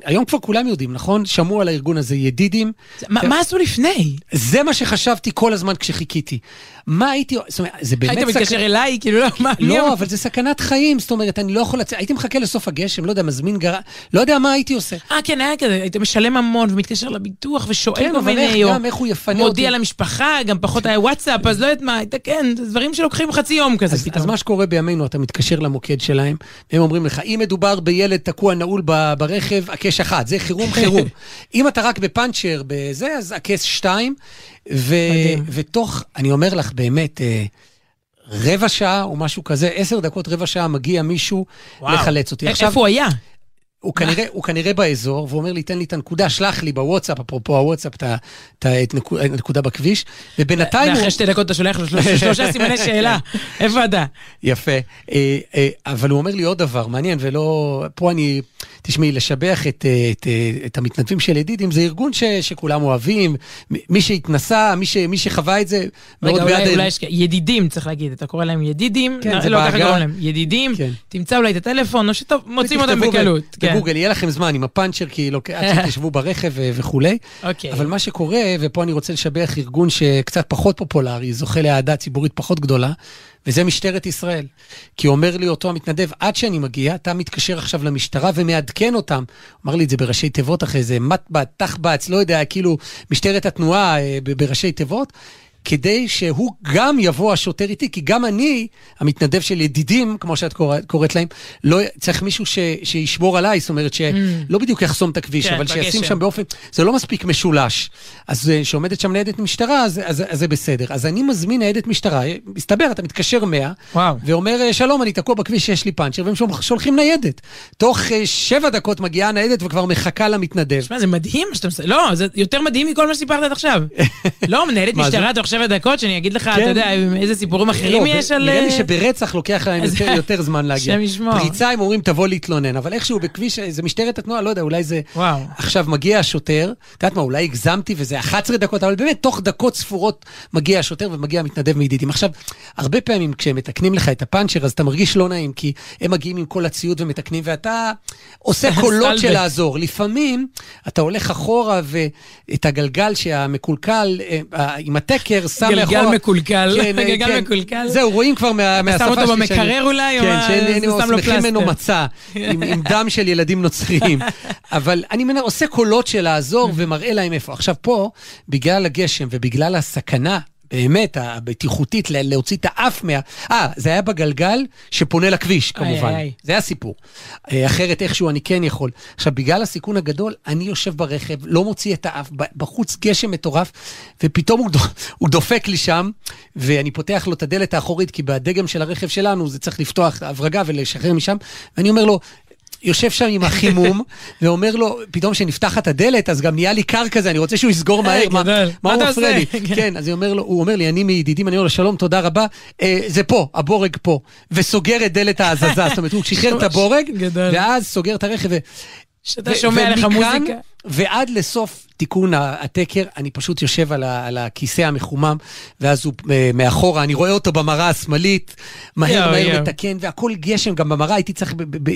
היום כבר כולם יודעים, נכון? שמעו על הארגון הזה, ידידים. מה עשו לפני? זה מה שחשבתי כל הזמן כשחיכיתי. מה הייתי, זאת אומרת, זה באמת... היית מתקשר אליי, כאילו, לא, אבל זה סכנת חיים, זאת אומרת, אני לא יכול לצאת, הייתי מחכה לסוף הגשם, לא יודע, מזמין גרה, לא יודע מה הייתי עושה. כן, היה כזה, היית משלם המון, ומתקשר לביטוח, ושואל בו ביניו, מודיע למשפחה, גם פחות היה וואטסאפ, אז לא יודעת מה, כן, דברים שלוקחים חצי יום כזה. אז מה שקורה בימינו, אתה מתקשר למוקד שלהם, והם אומרים לך, אם מדובר בילד תקוע נעול ברכב, הקש אחד, זה חירום, חירום. אם אתה רק בפנצ'ר בזה, אז הקש 2, ותוך, אני אומר לך באמת, רבע שעה או משהו כזה, 10 דקות, רבע שעה, מגיע מישהו לחלץ אותי. איפה הוא היה? הוא כנראה באזור, והוא אומר לי, תן לי את הנקודה, שלח לי בוואטסאפ, אפרופו הוואטסאפ, את הנקודה בכביש, ובינתיים... ואחרי 2 דקות אתה שולח לו 3 סימני שאלה, איפה אתה? יפה, אבל הוא אומר לי עוד דבר, מעניין, ולא... פה אני, תשמעי, לשבח את המתנדבים של ידידים, זה ארגון שכולם אוהבים, מי שהתנסה, מי שחווה את זה, מאוד בעד... רגע, אולי יש... ידידים, צריך להגיד, אתה קורא להם ידידים, לא ככה קורא להם, ידידים, תמצא אולי את הטלפון, או שטוב, מוצאים אותם בקלות. בגוגל, יהיה לכם זמן עם הפנצ'ר, כי תשבו ברכב וכולי. אבל מה שקורה, ופה אני רוצה לשבח ארגון שקצת פחות פופולרי, זוכה להעדה ציבורית פחות גדולה, וזה משטרת ישראל. כי אומר לי אותו המתנדב, עד שאני מגיע, אתה מתקשר עכשיו למשטרה ומעדכן אותם. אמר לי את זה בראשי תיבות אחרי זה, מטבע, תחבץ, לא יודע, כאילו משטרת התנועה בראשי תיבות, כדי שהוא גם יבוא השוטר איתי, כי גם אני, המתנדב של ידידים, כמו שאת קוראת להם, לא, צריך מישהו שישמור עליי, זאת אומרת שלא בדיוק יחסום את הכביש, אבל שישים שם באופן, זה לא מספיק משולש. אז שעומדת שם ניידת משטרה, אז זה בסדר. אז אני מזמין ניידת משטרה, מסתבר, אתה מתקשר 100, ואומר, שלום, אני תקוע בכביש, יש לי פנצ'ר, והם שולחים ניידת. תוך 7 דקות מגיעה הניידת וכבר מחכה למתנדב. זה מדהים, לא, זה יותר מדהים מכל מה שסיפרת עד עכשיו. לא, מניידת משטרה, תוך 7 דקות, שאני אגיד לך, אתה יודע, איזה סיפורים אחרים יש על... נראה לי שברצח לוקח להם יותר זמן להגיע. פריצה, הם אומרים, תבוא להתלונן, אבל איכשהו בכביש, זה משטרת התנועה, לא יודע, אולי זה... עכשיו מגיע השוטר, אתה יודעת מה, אולי הגזמתי, וזה 11 דקות, אבל באמת, תוך דקות ספורות מגיע השוטר, ומגיע מתנדב מידידים. עכשיו, הרבה פעמים כשהם מתקנים לך את הפנצ'ר, אז אתה מרגיש לא נעים, כי הם מגיעים עם כל הציוד ומתקנים, ואתה עושה קולות של לעזור. לפעמים, אתה הולך אחורה, ואת הגלגל שהמקולקל, עם התקר, גלגל מקולקל, גלגל מקולקל. זהו, רואים כבר מהשפה שלי. שם אותו במקרר אולי, או מה? שמחים ממנו מצה, עם דם של ילדים נוצרים. אבל אני עושה קולות של לעזור ומראה להם איפה. עכשיו פה, בגלל הגשם ובגלל הסכנה, באמת, הבטיחותית, להוציא את האף מה... זה היה בגלגל שפונה לכביש, כמובן. זה היה סיפור. אחרת איכשהו אני כן יכול. עכשיו, בגלל הסיכון הגדול, אני יושב ברכב, לא מוציא את האף, בחוץ גשם מטורף, ופתאום הוא דופק לי שם, ואני פותח לו את הדלת האחורית, כי בדגם של הרכב שלנו, זה צריך לפתוח הברגה ולשחרר משם, ואני אומר לו, יושב שם עם החימום, ואומר לו, פתאום שנפתחת הדלת, אז גם נהיה לי קר כזה, אני רוצה שהוא יסגור מהר, מה הוא מפריע לי? כן, אז הוא אומר לי, אני מידידים, אני אומר לו, שלום, תודה רבה, זה פה, הבורג פה, וסוגר את דלת ההזזה, זאת אומרת, הוא שחרר את הבורג, ואז סוגר את הרכב, שאתה שומע לך מוזיקה. ועד לסוף תיקון התקר, אני פשוט יושב על הכיסא המחומם, ואז הוא מאחורה, אני רואה אותו במראה השמאלית, מהר מתקן, והכל גשם, גם במראה, הייתי צריך,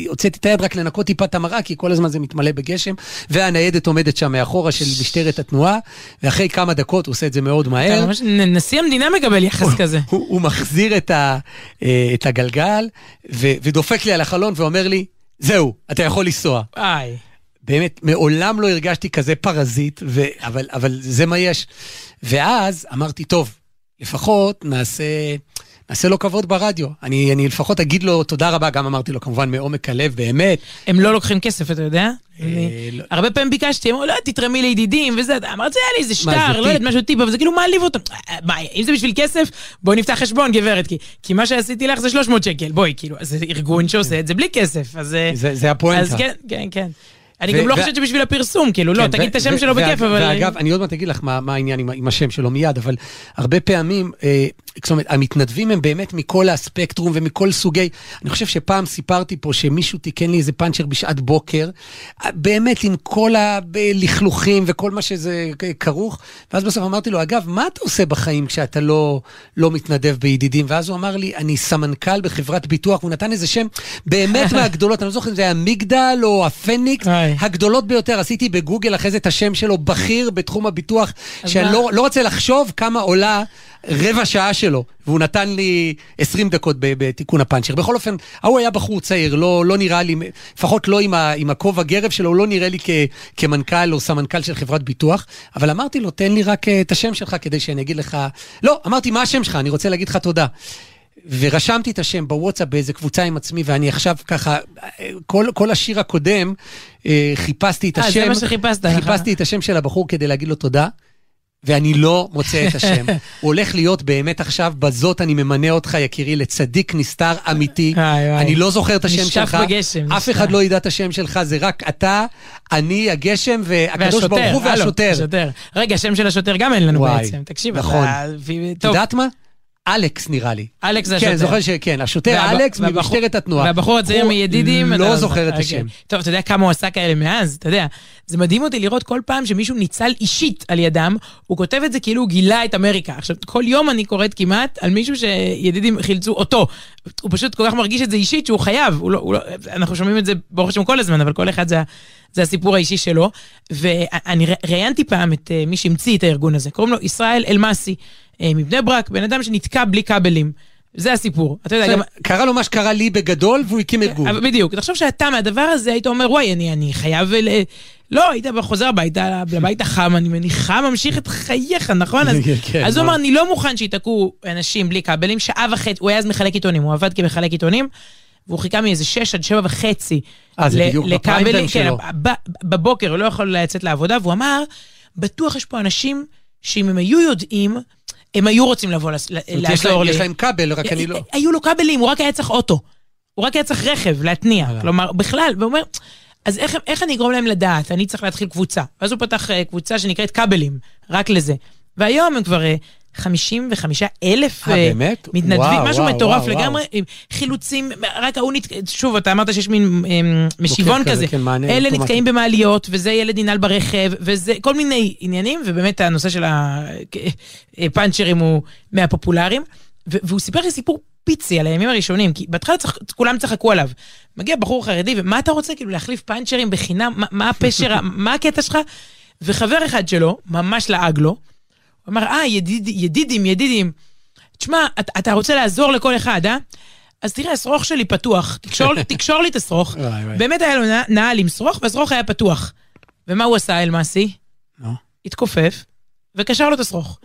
הוצאתי את היד רק לנקות טיפה את המראה, כי כל הזמן זה מתמלא בגשם, והניידת עומדת שם מאחורה של משטרת התנועה, ואחרי כמה דקות הוא עושה את זה מאוד מהר. נשיא המדינה מקבל יחס כזה. הוא מחזיר את הגלגל, ודופק לי על החלון ואומר לי, זהו, אתה יכול לנסוע. באמת, מעולם לא הרגשתי כזה פרזיט, אבל זה מה יש. ואז אמרתי, טוב, לפחות נעשה לו כבוד ברדיו. אני לפחות אגיד לו תודה רבה, גם אמרתי לו כמובן מעומק הלב, באמת. הם לא לוקחים כסף, אתה יודע? הרבה פעמים ביקשתי, הם אמרו, לא, תתרמי לידידים, וזה, אמרתי, היה לי איזה שטר, לא יודעת, משהו טיפ, אבל זה כאילו מעליב אותם. אם זה בשביל כסף, בואי נפתח חשבון, גברת, כי מה שעשיתי לך זה 300 שקל, בואי, כאילו, זה ארגון שעושה את זה בלי כסף, אז זה הפואנטה. כן, כן. אני גם לא חושבת שבשביל הפרסום, כאילו, לא, תגיד את השם שלו בכיף, אבל... ואגב, אני עוד מעט אגיד לך מה העניין עם השם שלו מיד, אבל הרבה פעמים, זאת אומרת, המתנדבים הם באמת מכל הספקטרום ומכל סוגי, אני חושב שפעם סיפרתי פה שמישהו תיקן לי איזה פאנצ'ר בשעת בוקר, באמת עם כל הלכלוכים וכל מה שזה כרוך, ואז בסוף אמרתי לו, אגב, מה אתה עושה בחיים כשאתה לא מתנדב בידידים? ואז הוא אמר לי, אני סמנכ"ל בחברת ביטוח, והוא נתן איזה שם באמת מהגדולות, אני לא זוכר אם זה היה המגדל או הפניקס, הגדולות ביותר, עשיתי בגוגל אחרי זה את השם שלו, בכיר בתחום הביטוח, שאני לא רוצה לחשוב כמה עולה רבע שעה שלו, והוא נתן לי 20 דקות בתיקון הפאנצ'ר. בכל אופן, הוא היה בחור צעיר, לא נראה לי, לפחות לא עם הכובע גרב שלו, הוא לא נראה לי כמנכ"ל או סמנכ"ל של חברת ביטוח, אבל אמרתי לו, תן לי רק את השם שלך כדי שאני אגיד לך, לא, אמרתי, מה השם שלך? אני רוצה להגיד לך תודה. ורשמתי את השם בוואטסאפ באיזה קבוצה עם עצמי, ואני עכשיו ככה, כל השיר הקודם, חיפשתי את השם. זה מה שחיפשת. חיפשתי את השם של הבחור כדי להגיד לו תודה, ואני לא מוצא את השם. הוא הולך להיות באמת עכשיו, בזאת אני ממנה אותך, יקירי, לצדיק נסתר אמיתי. אני לא זוכר את השם שלך. נשטף בגשם. אף אחד לא ידע את השם שלך, זה רק אתה, אני, הגשם, והקדוש ברוך הוא והשוטר. רגע, השם של השוטר גם אין לנו בעצם. תקשיב, אלכס נראה לי. אלכס זה השוטר. כן, זוכר שכן, השוטר אלכס ממשטרת התנועה. והבחור הצעיר מידידים. לא זוכר את השם. טוב, אתה יודע כמה הוא עשה כאלה מאז, אתה יודע. זה מדהים אותי לראות כל פעם שמישהו ניצל אישית על ידם, הוא כותב את זה כאילו הוא גילה את אמריקה. עכשיו, כל יום אני קוראת כמעט על מישהו שידידים חילצו אותו. הוא פשוט כל כך מרגיש את זה אישית שהוא חייב. אנחנו שומעים את זה ברוך השם כל הזמן, אבל כל אחד זה הסיפור האישי שלו. ואני ראיינתי פעם את מי שהמציא את הארגון הזה. קוראים לו ישראל אלמאסי. מבני ברק, בן אדם שנתקע בלי קבלים. זה הסיפור. אתה יודע, גם... קרה לו מה שקרה לי בגדול, והוא הקים ארגון. בדיוק. תחשוב שאתה מהדבר הזה, היית אומר, וואי, אני חייב... לא, היית חוזר לבית החם, אני מניחה, ממשיך את חייך, נכון? אז הוא אמר, אני לא מוכן שיתקעו אנשים בלי קבלים, שעה וחצי, הוא היה אז מחלק עיתונים, הוא עבד כמחלק עיתונים, והוא חיכה מאיזה 6 עד 7.5 לקבלים. בבוקר הוא לא יכול לצאת לעבודה, והוא אמר, בטוח יש פה אנשים שאם הם היו יודעים, הם היו רוצים לבוא לעזור לי. יש להם קבל, רק אני לא... היו לו קבלים, הוא רק היה צריך אוטו. הוא רק היה צריך רכב, להתניע. כלומר, בכלל, והוא אומר, אז איך אני אגרום להם לדעת? אני צריך להתחיל קבוצה. ואז הוא פתח קבוצה שנקראת קבלים, רק לזה. והיום הם כבר 55,000 מתנדבים, משהו מטורף לגמרי, חילוצים, רק ההוא שוב, אתה אמרת שיש מין משיבון כזה. אלה נתקעים במעליות, וזה ילד ננעל ברכב, וזה כל מיני עניינים, ובאמת הנושא של הפאנצ'רים הוא מהפופולריים, והוא סיפר לי סיפור פיצי על הימים הראשונים, כי בהתחלה כולם צחקו עליו. מגיע בחור חרדי, ומה אתה רוצה? כאילו להחליף פאנצ'רים בחינם, מה הפשר, מה הקטע שלך? וחבר אחד שלו, ממש לעג לו, הוא אמר, ידידים, תשמע, אתה רוצה לעזור לכל אחד, אה? אז תראה, הסרוך שלי פתוח, תקשור לי את הסרוך. באמת היה לו נעל עם סרוך, והסרוך היה פתוח. ומה הוא עשה, אלמאסי? התכופף, וקשר לו את הסרוך.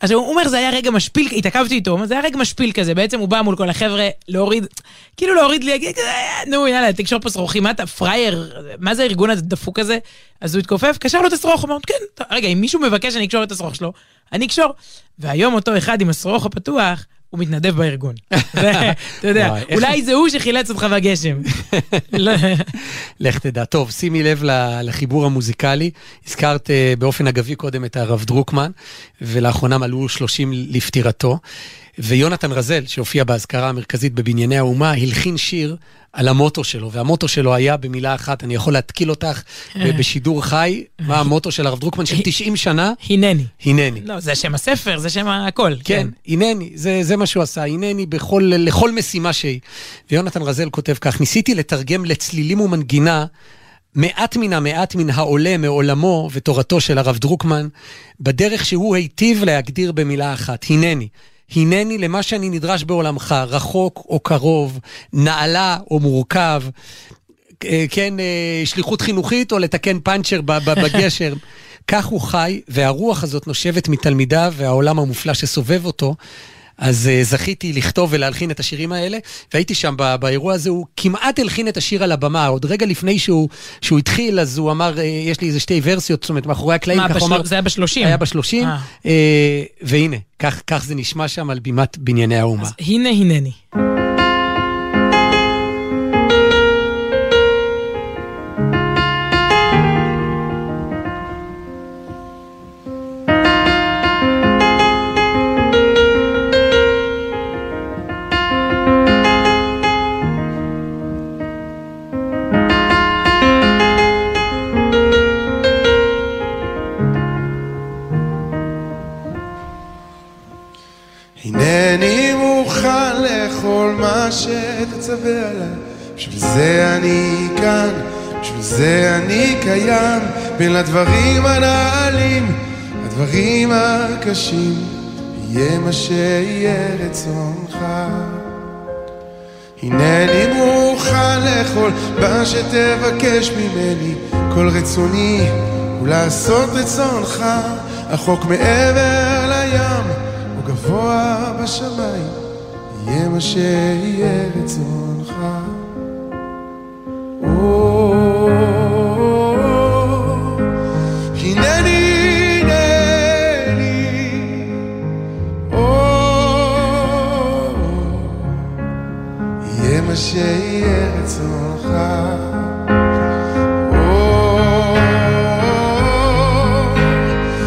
אז הוא אומר, זה היה רגע משפיל, התעכבתי איתו, זה היה רגע משפיל כזה, בעצם הוא בא מול כל החבר'ה, להוריד לי, נו, יאללה, תקשור פה סרוכים, מה אתה פרייר, מה זה הארגון הדפוק הזה? אז הוא התכופף, קשר לו את הסרוך, הוא אמר, כן, רגע, אם מישהו מבקש, אני אקשור את הסרוך שלו, אני אקשור. והיום אותו אחד עם הסרוך הפתוח, הוא מתנדב בארגון. אתה יודע, אולי זה הוא שחילץ אותך בגשם. לך תדע. טוב, שימי לב לחיבור המוזיקלי. הזכרת באופן אגבי קודם את הרב דרוקמן, ולאחרונה מלאו 30 לפטירתו. ויונתן רזל, שהופיע בהזכרה המרכזית בבנייני האומה, הלחין שיר על המוטו שלו, והמוטו שלו היה במילה אחת, אני יכול להתקיל אותך בשידור חי, מה המוטו של הרב דרוקמן של 90 שנה? הנני. הנני. לא, זה שם הספר, זה שם הכל. כן, הנני, זה מה שהוא עשה, הנני לכל משימה שהיא. ויונתן רזל כותב כך, ניסיתי לתרגם לצלילים ומנגינה, מעט מן העולה מעולמו ותורתו של הרב דרוקמן, בדרך שהוא היטיב להגדיר במילה אחת, הנני. הנני למה שאני נדרש בעולמך, רחוק או קרוב, נעלה או מורכב, כן, שליחות חינוכית או לתקן פנצ'ר בגשר. כך הוא חי, והרוח הזאת נושבת מתלמידיו והעולם המופלא שסובב אותו. אז זכיתי לכתוב ולהלחין את השירים האלה, והייתי שם באירוע הזה, הוא כמעט הלחין את השיר על הבמה, עוד רגע לפני שהוא התחיל, אז הוא אמר, יש לי איזה שתי ורסיות, זאת אומרת, מאחורי הקלעים, כך הוא אמר, זה היה ב-30. היה ב-30, והנה, כך זה נשמע שם על בימת בנייני האומה. אז הנה, הנני. בשביל זה אני כאן, בשביל זה אני קיים, בין הדברים הנעלים, הדברים הקשים, יהיה מה שיהיה רצונך. הנני מוכן לכל מה שתבקש ממני, כל רצוני הוא לעשות רצונך, החוק מעבר לים, הוא גבוה בשמיים, יהיה מה שיהיה רצונך. שיהיה רצונך,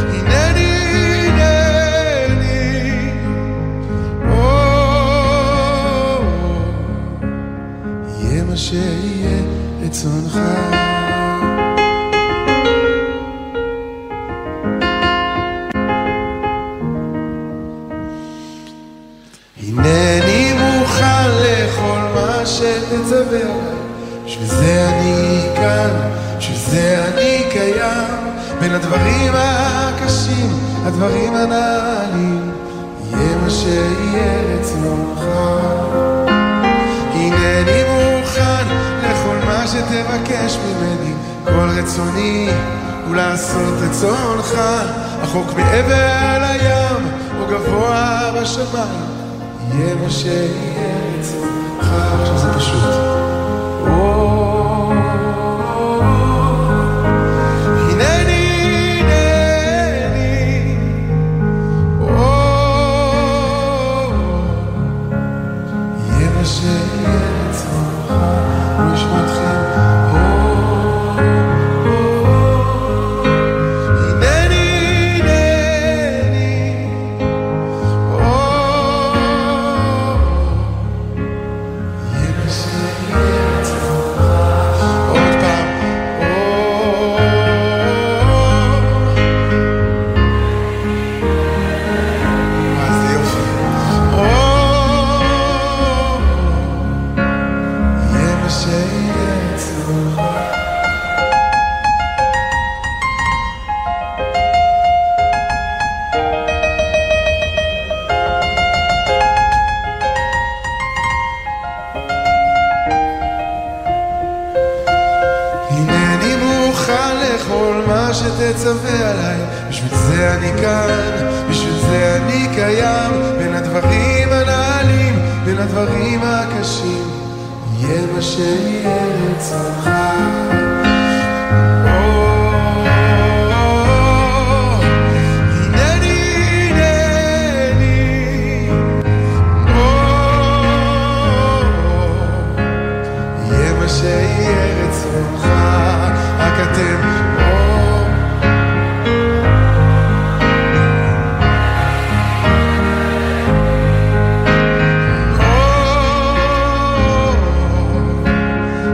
הנני, הנני, יהיה מה שיהיה רצונך. הנני מוכן לכל שתצווה עליי, בשביל זה אני כאן, בשביל זה אני קיים, בין הדברים הקשים, הדברים הנעלים, יהיה מה שיהיה רצונך. הנני מוכן לכל מה שתבקש ממני, כל רצוני הוא לעשות רצונך, החוק מעבר לים, הוא גבוה בשמיים, יהיה מה שיהיה רצונך. עכשיו זה פשוט. הנני, הנני, יהיה מה שיהיה רצונך, נשמע אתכם. שהיא ארץ רווחה, רק אתם אור. אור,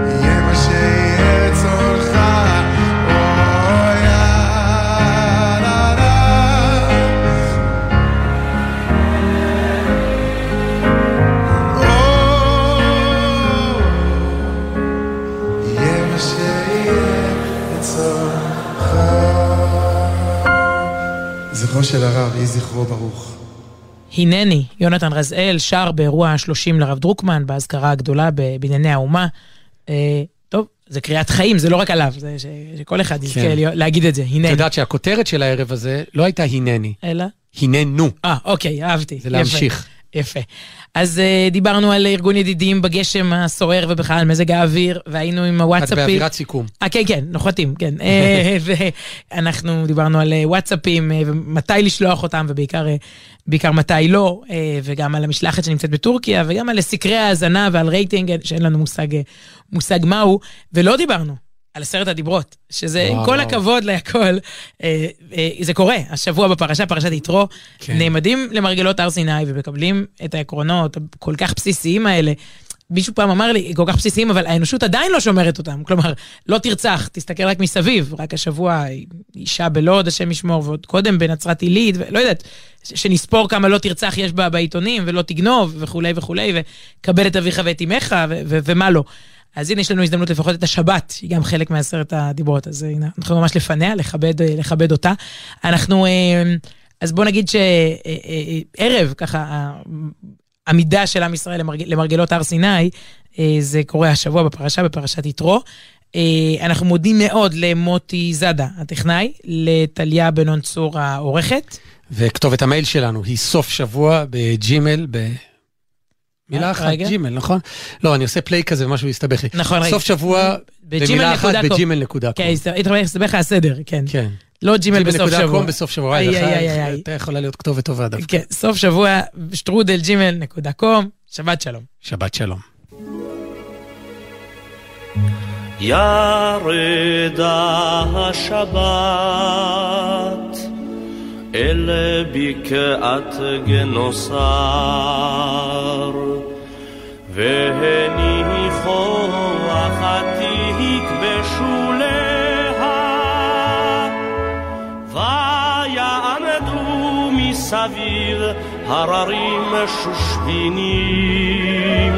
יהיה מה שהיא ארץ רווחה, אור, יא, לה, לה. אור, יהיה מה שהיא ארץ רווחה. זכרו של הרב, יהי זכרו ברוך. הנני, יונתן רזאל שר באירוע ה-30 לרב דרוקמן, בהזכרה הגדולה בבנייני האומה. טוב, זה קריאת חיים, זה לא רק עליו, זה שכל אחד יזכה להגיד את זה, הנני. את יודעת שהכותרת של הערב הזה לא הייתה הנני, אלא? הננו. אוקיי, אהבתי. זה להמשיך. יפה. אז דיברנו על ארגון ידידים בגשם הסוער ובכלל מזג האוויר, והיינו עם הוואטסאפים. את באווירת סיכום. כן, נוחתים, כן. ואנחנו דיברנו על וואטסאפים, ומתי לשלוח אותם, ובעיקר מתי לא, וגם על המשלחת שנמצאת בטורקיה, וגם על סקרי ההזנה ועל רייטינג, שאין לנו מושג מהו, ולא דיברנו. על 10 הדיברות, שזה כל הכבוד להכל, זה קורה, השבוע בפרשה, פרשת יתרו, נעמדים למרגלות הר סיני, ומקבלים את העקרונות כל כך בסיסיים האלה, מישהו פעם אמר לי, כל כך בסיסיים, אבל האנושות עדיין לא שומרת אותם, כלומר, לא תרצח, תסתכל רק מסביב, רק השבוע, אישה בלוד, השם ישמור, ועוד קודם בנצרת עילית, לא יודעת, שנספור כמה לא תרצח יש בה בעיתונים, ולא תגנוב, וכולי וכולי, וקבל את אביך ואת אמך, ומה לא. אז הנה יש לנו הזדמנות לפחות את השבת, שהיא גם חלק מ10 הדיברות, אז הנה, אנחנו ממש לפניה, לכבד אותה. אנחנו, אז בוא נגיד שערב, ככה, העמידה של עם ישראל למרגלות הר סיני, זה קורה השבוע בפרשת יתרו. אנחנו מודים מאוד למוטי זדה, הטכנאי, לטליה בנון צור העורכת. וכתובת המייל שלנו היא סוף שבוע בג'ימל, מילה אחת, ג'ימל, נכון? לא, אני עושה פליי כזה ומשהו יסתבך לי. נכון, רגע. סוף שבוע, במילה אחת, בג'ימל.com. כן, יסתבך הסדר, כן. כן. לא ג'ימל בסוף שבוע. ג'ימל.com בסוף שבוע. אתה יכולה להיות כתובת טובה דווקא. כן, סוף שבוע, שטרודל ג'ימל.com. שבת שלום. שבת שלום. ירדה השבת אל בקעת גנוסר והניחו החתיק בשוליה ויעמדו מסביב הררים שושבינים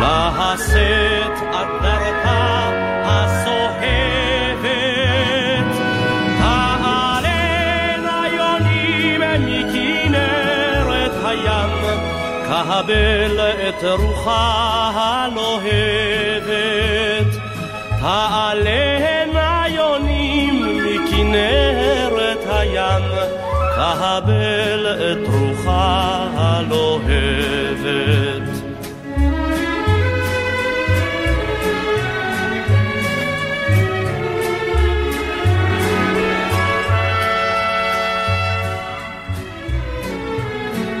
להשאת אדרתה הסוהרת קבל את רוחה הלוהבת תעלנה יונים מכנרת הים קבל את רוחה הלוהבת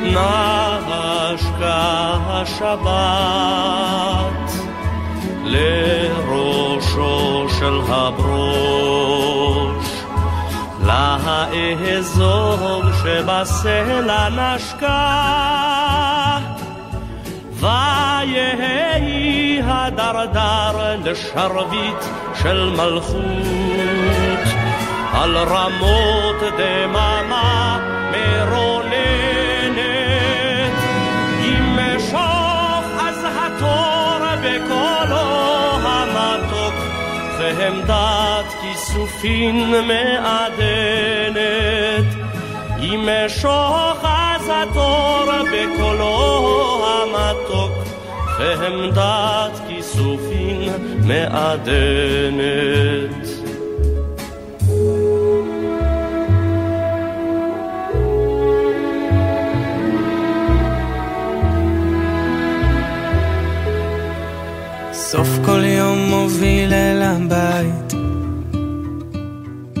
נשקה השבת לראשו של הברוש לאזור שבסלע נשקה ויהי הדרדר לשרבית של מלכות על רמות דממה מרונן ועמדת כיסופין מעדנת אם אשוך אז התור בקולו המתוק ועמדת כיסופין מעדנת סוף כל יום מוביל אל הבית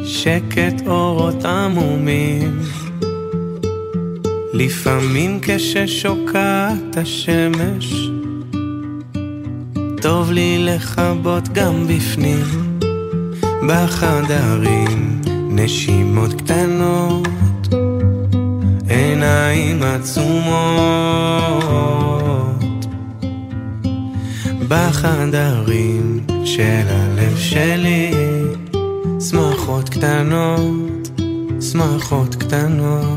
שקט אורות עמומים לפעמים כששוקעת השמש טוב לי לחבות גם בפנים, בחדרים נשימות קטנות, עיניים עצומות, בחדרים של הלב שלי, שמחות קטנות, שמחות קטנות.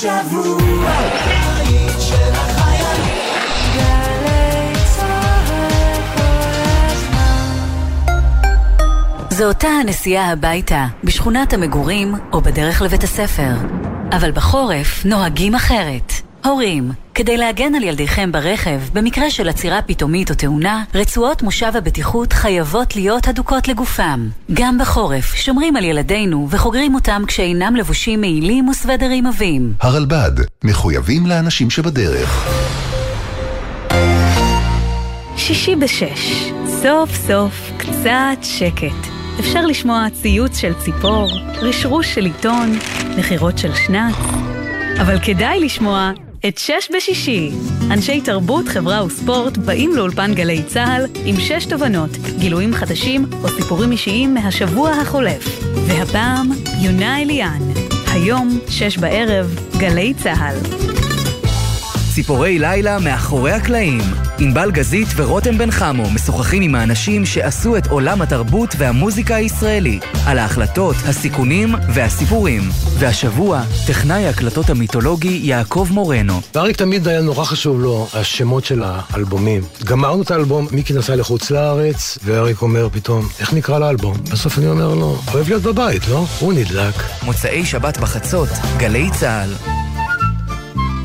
שבוע היית של החייל גלי צהר כל הזמן. זו אותה הנסיעה הביתה, בשכונת המגורים או בדרך לבית הספר, אבל בחורף נוהגים אחרת. הורים, כדי להגן על ילדיכם ברכב במקרה של עצירה פתאומית או תאונה, רצועות מושב הבטיחות חייבות להיות הדוקות לגופם. גם בחורף שומרים על ילדינו וחוגרים אותם כשאינם לבושים מעילים וסוודרים עבים. הרלב"ד, מחויבים לאנשים שבדרך. שישי בשש, סוף סוף קצת שקט. אפשר לשמוע ציוץ של ציפור, רשרוש של עיתון, נחירות של שנץ, אבל כדאי לשמוע את שש בשישי. אנשי תרבות, חברה וספורט באים לאולפן גלי צהל עם 6 תובנות, גילויים חדשים או סיפורים אישיים מהשבוע החולף. והפעם יונה אליאן. היום 6 בערב, גלי צהל. ציפורי לילה מאחורי הקלעים. ענבל גזית ורותם בן חמו משוחחים עם האנשים שעשו את עולם התרבות והמוזיקה הישראלי, על ההחלטות, הסיכונים והסיפורים. והשבוע, טכנאי הקלטות המיתולוגי יעקב מורנו. ואריק תמיד היה נורא חשוב לו השמות של האלבומים. גמרנו את האלבום, מיקי נסע לחוץ לארץ, ואריק אומר פתאום, איך נקרא לאלבום? בסוף אני אומר לו, אוהב להיות בבית, לא? הוא נדלק. מוצאי שבת בחצות, גלי צהל.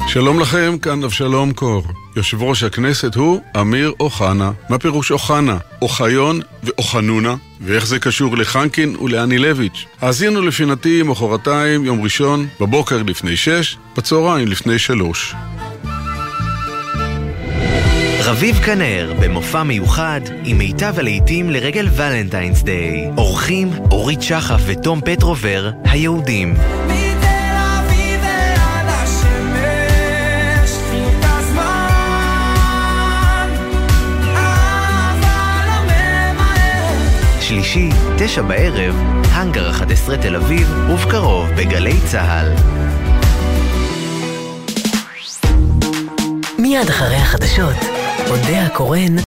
שלום לכם, כאן אבשלום קור. יושב ראש הכנסת הוא אמיר אוחנה. מה פירוש אוחנה? אוחיון ואוחנונה, ואיך זה קשור לחנקין ולאנילביץ'. האזינו לפינתי מחרתיים, יום ראשון, בבוקר לפני 6, בצהריים לפני 3. רביב כנר, במופע מיוחד, עם מיטב הלהיטים לרגל ולנטיינס דיי. אורחים, אורית שחף ותום פטרובר, היהודים. שלישי, 9 בערב, הנגר 11 תל אביב, ובקרוב בגלי צהל. מיד אחרי החדשות, אודיה קורן.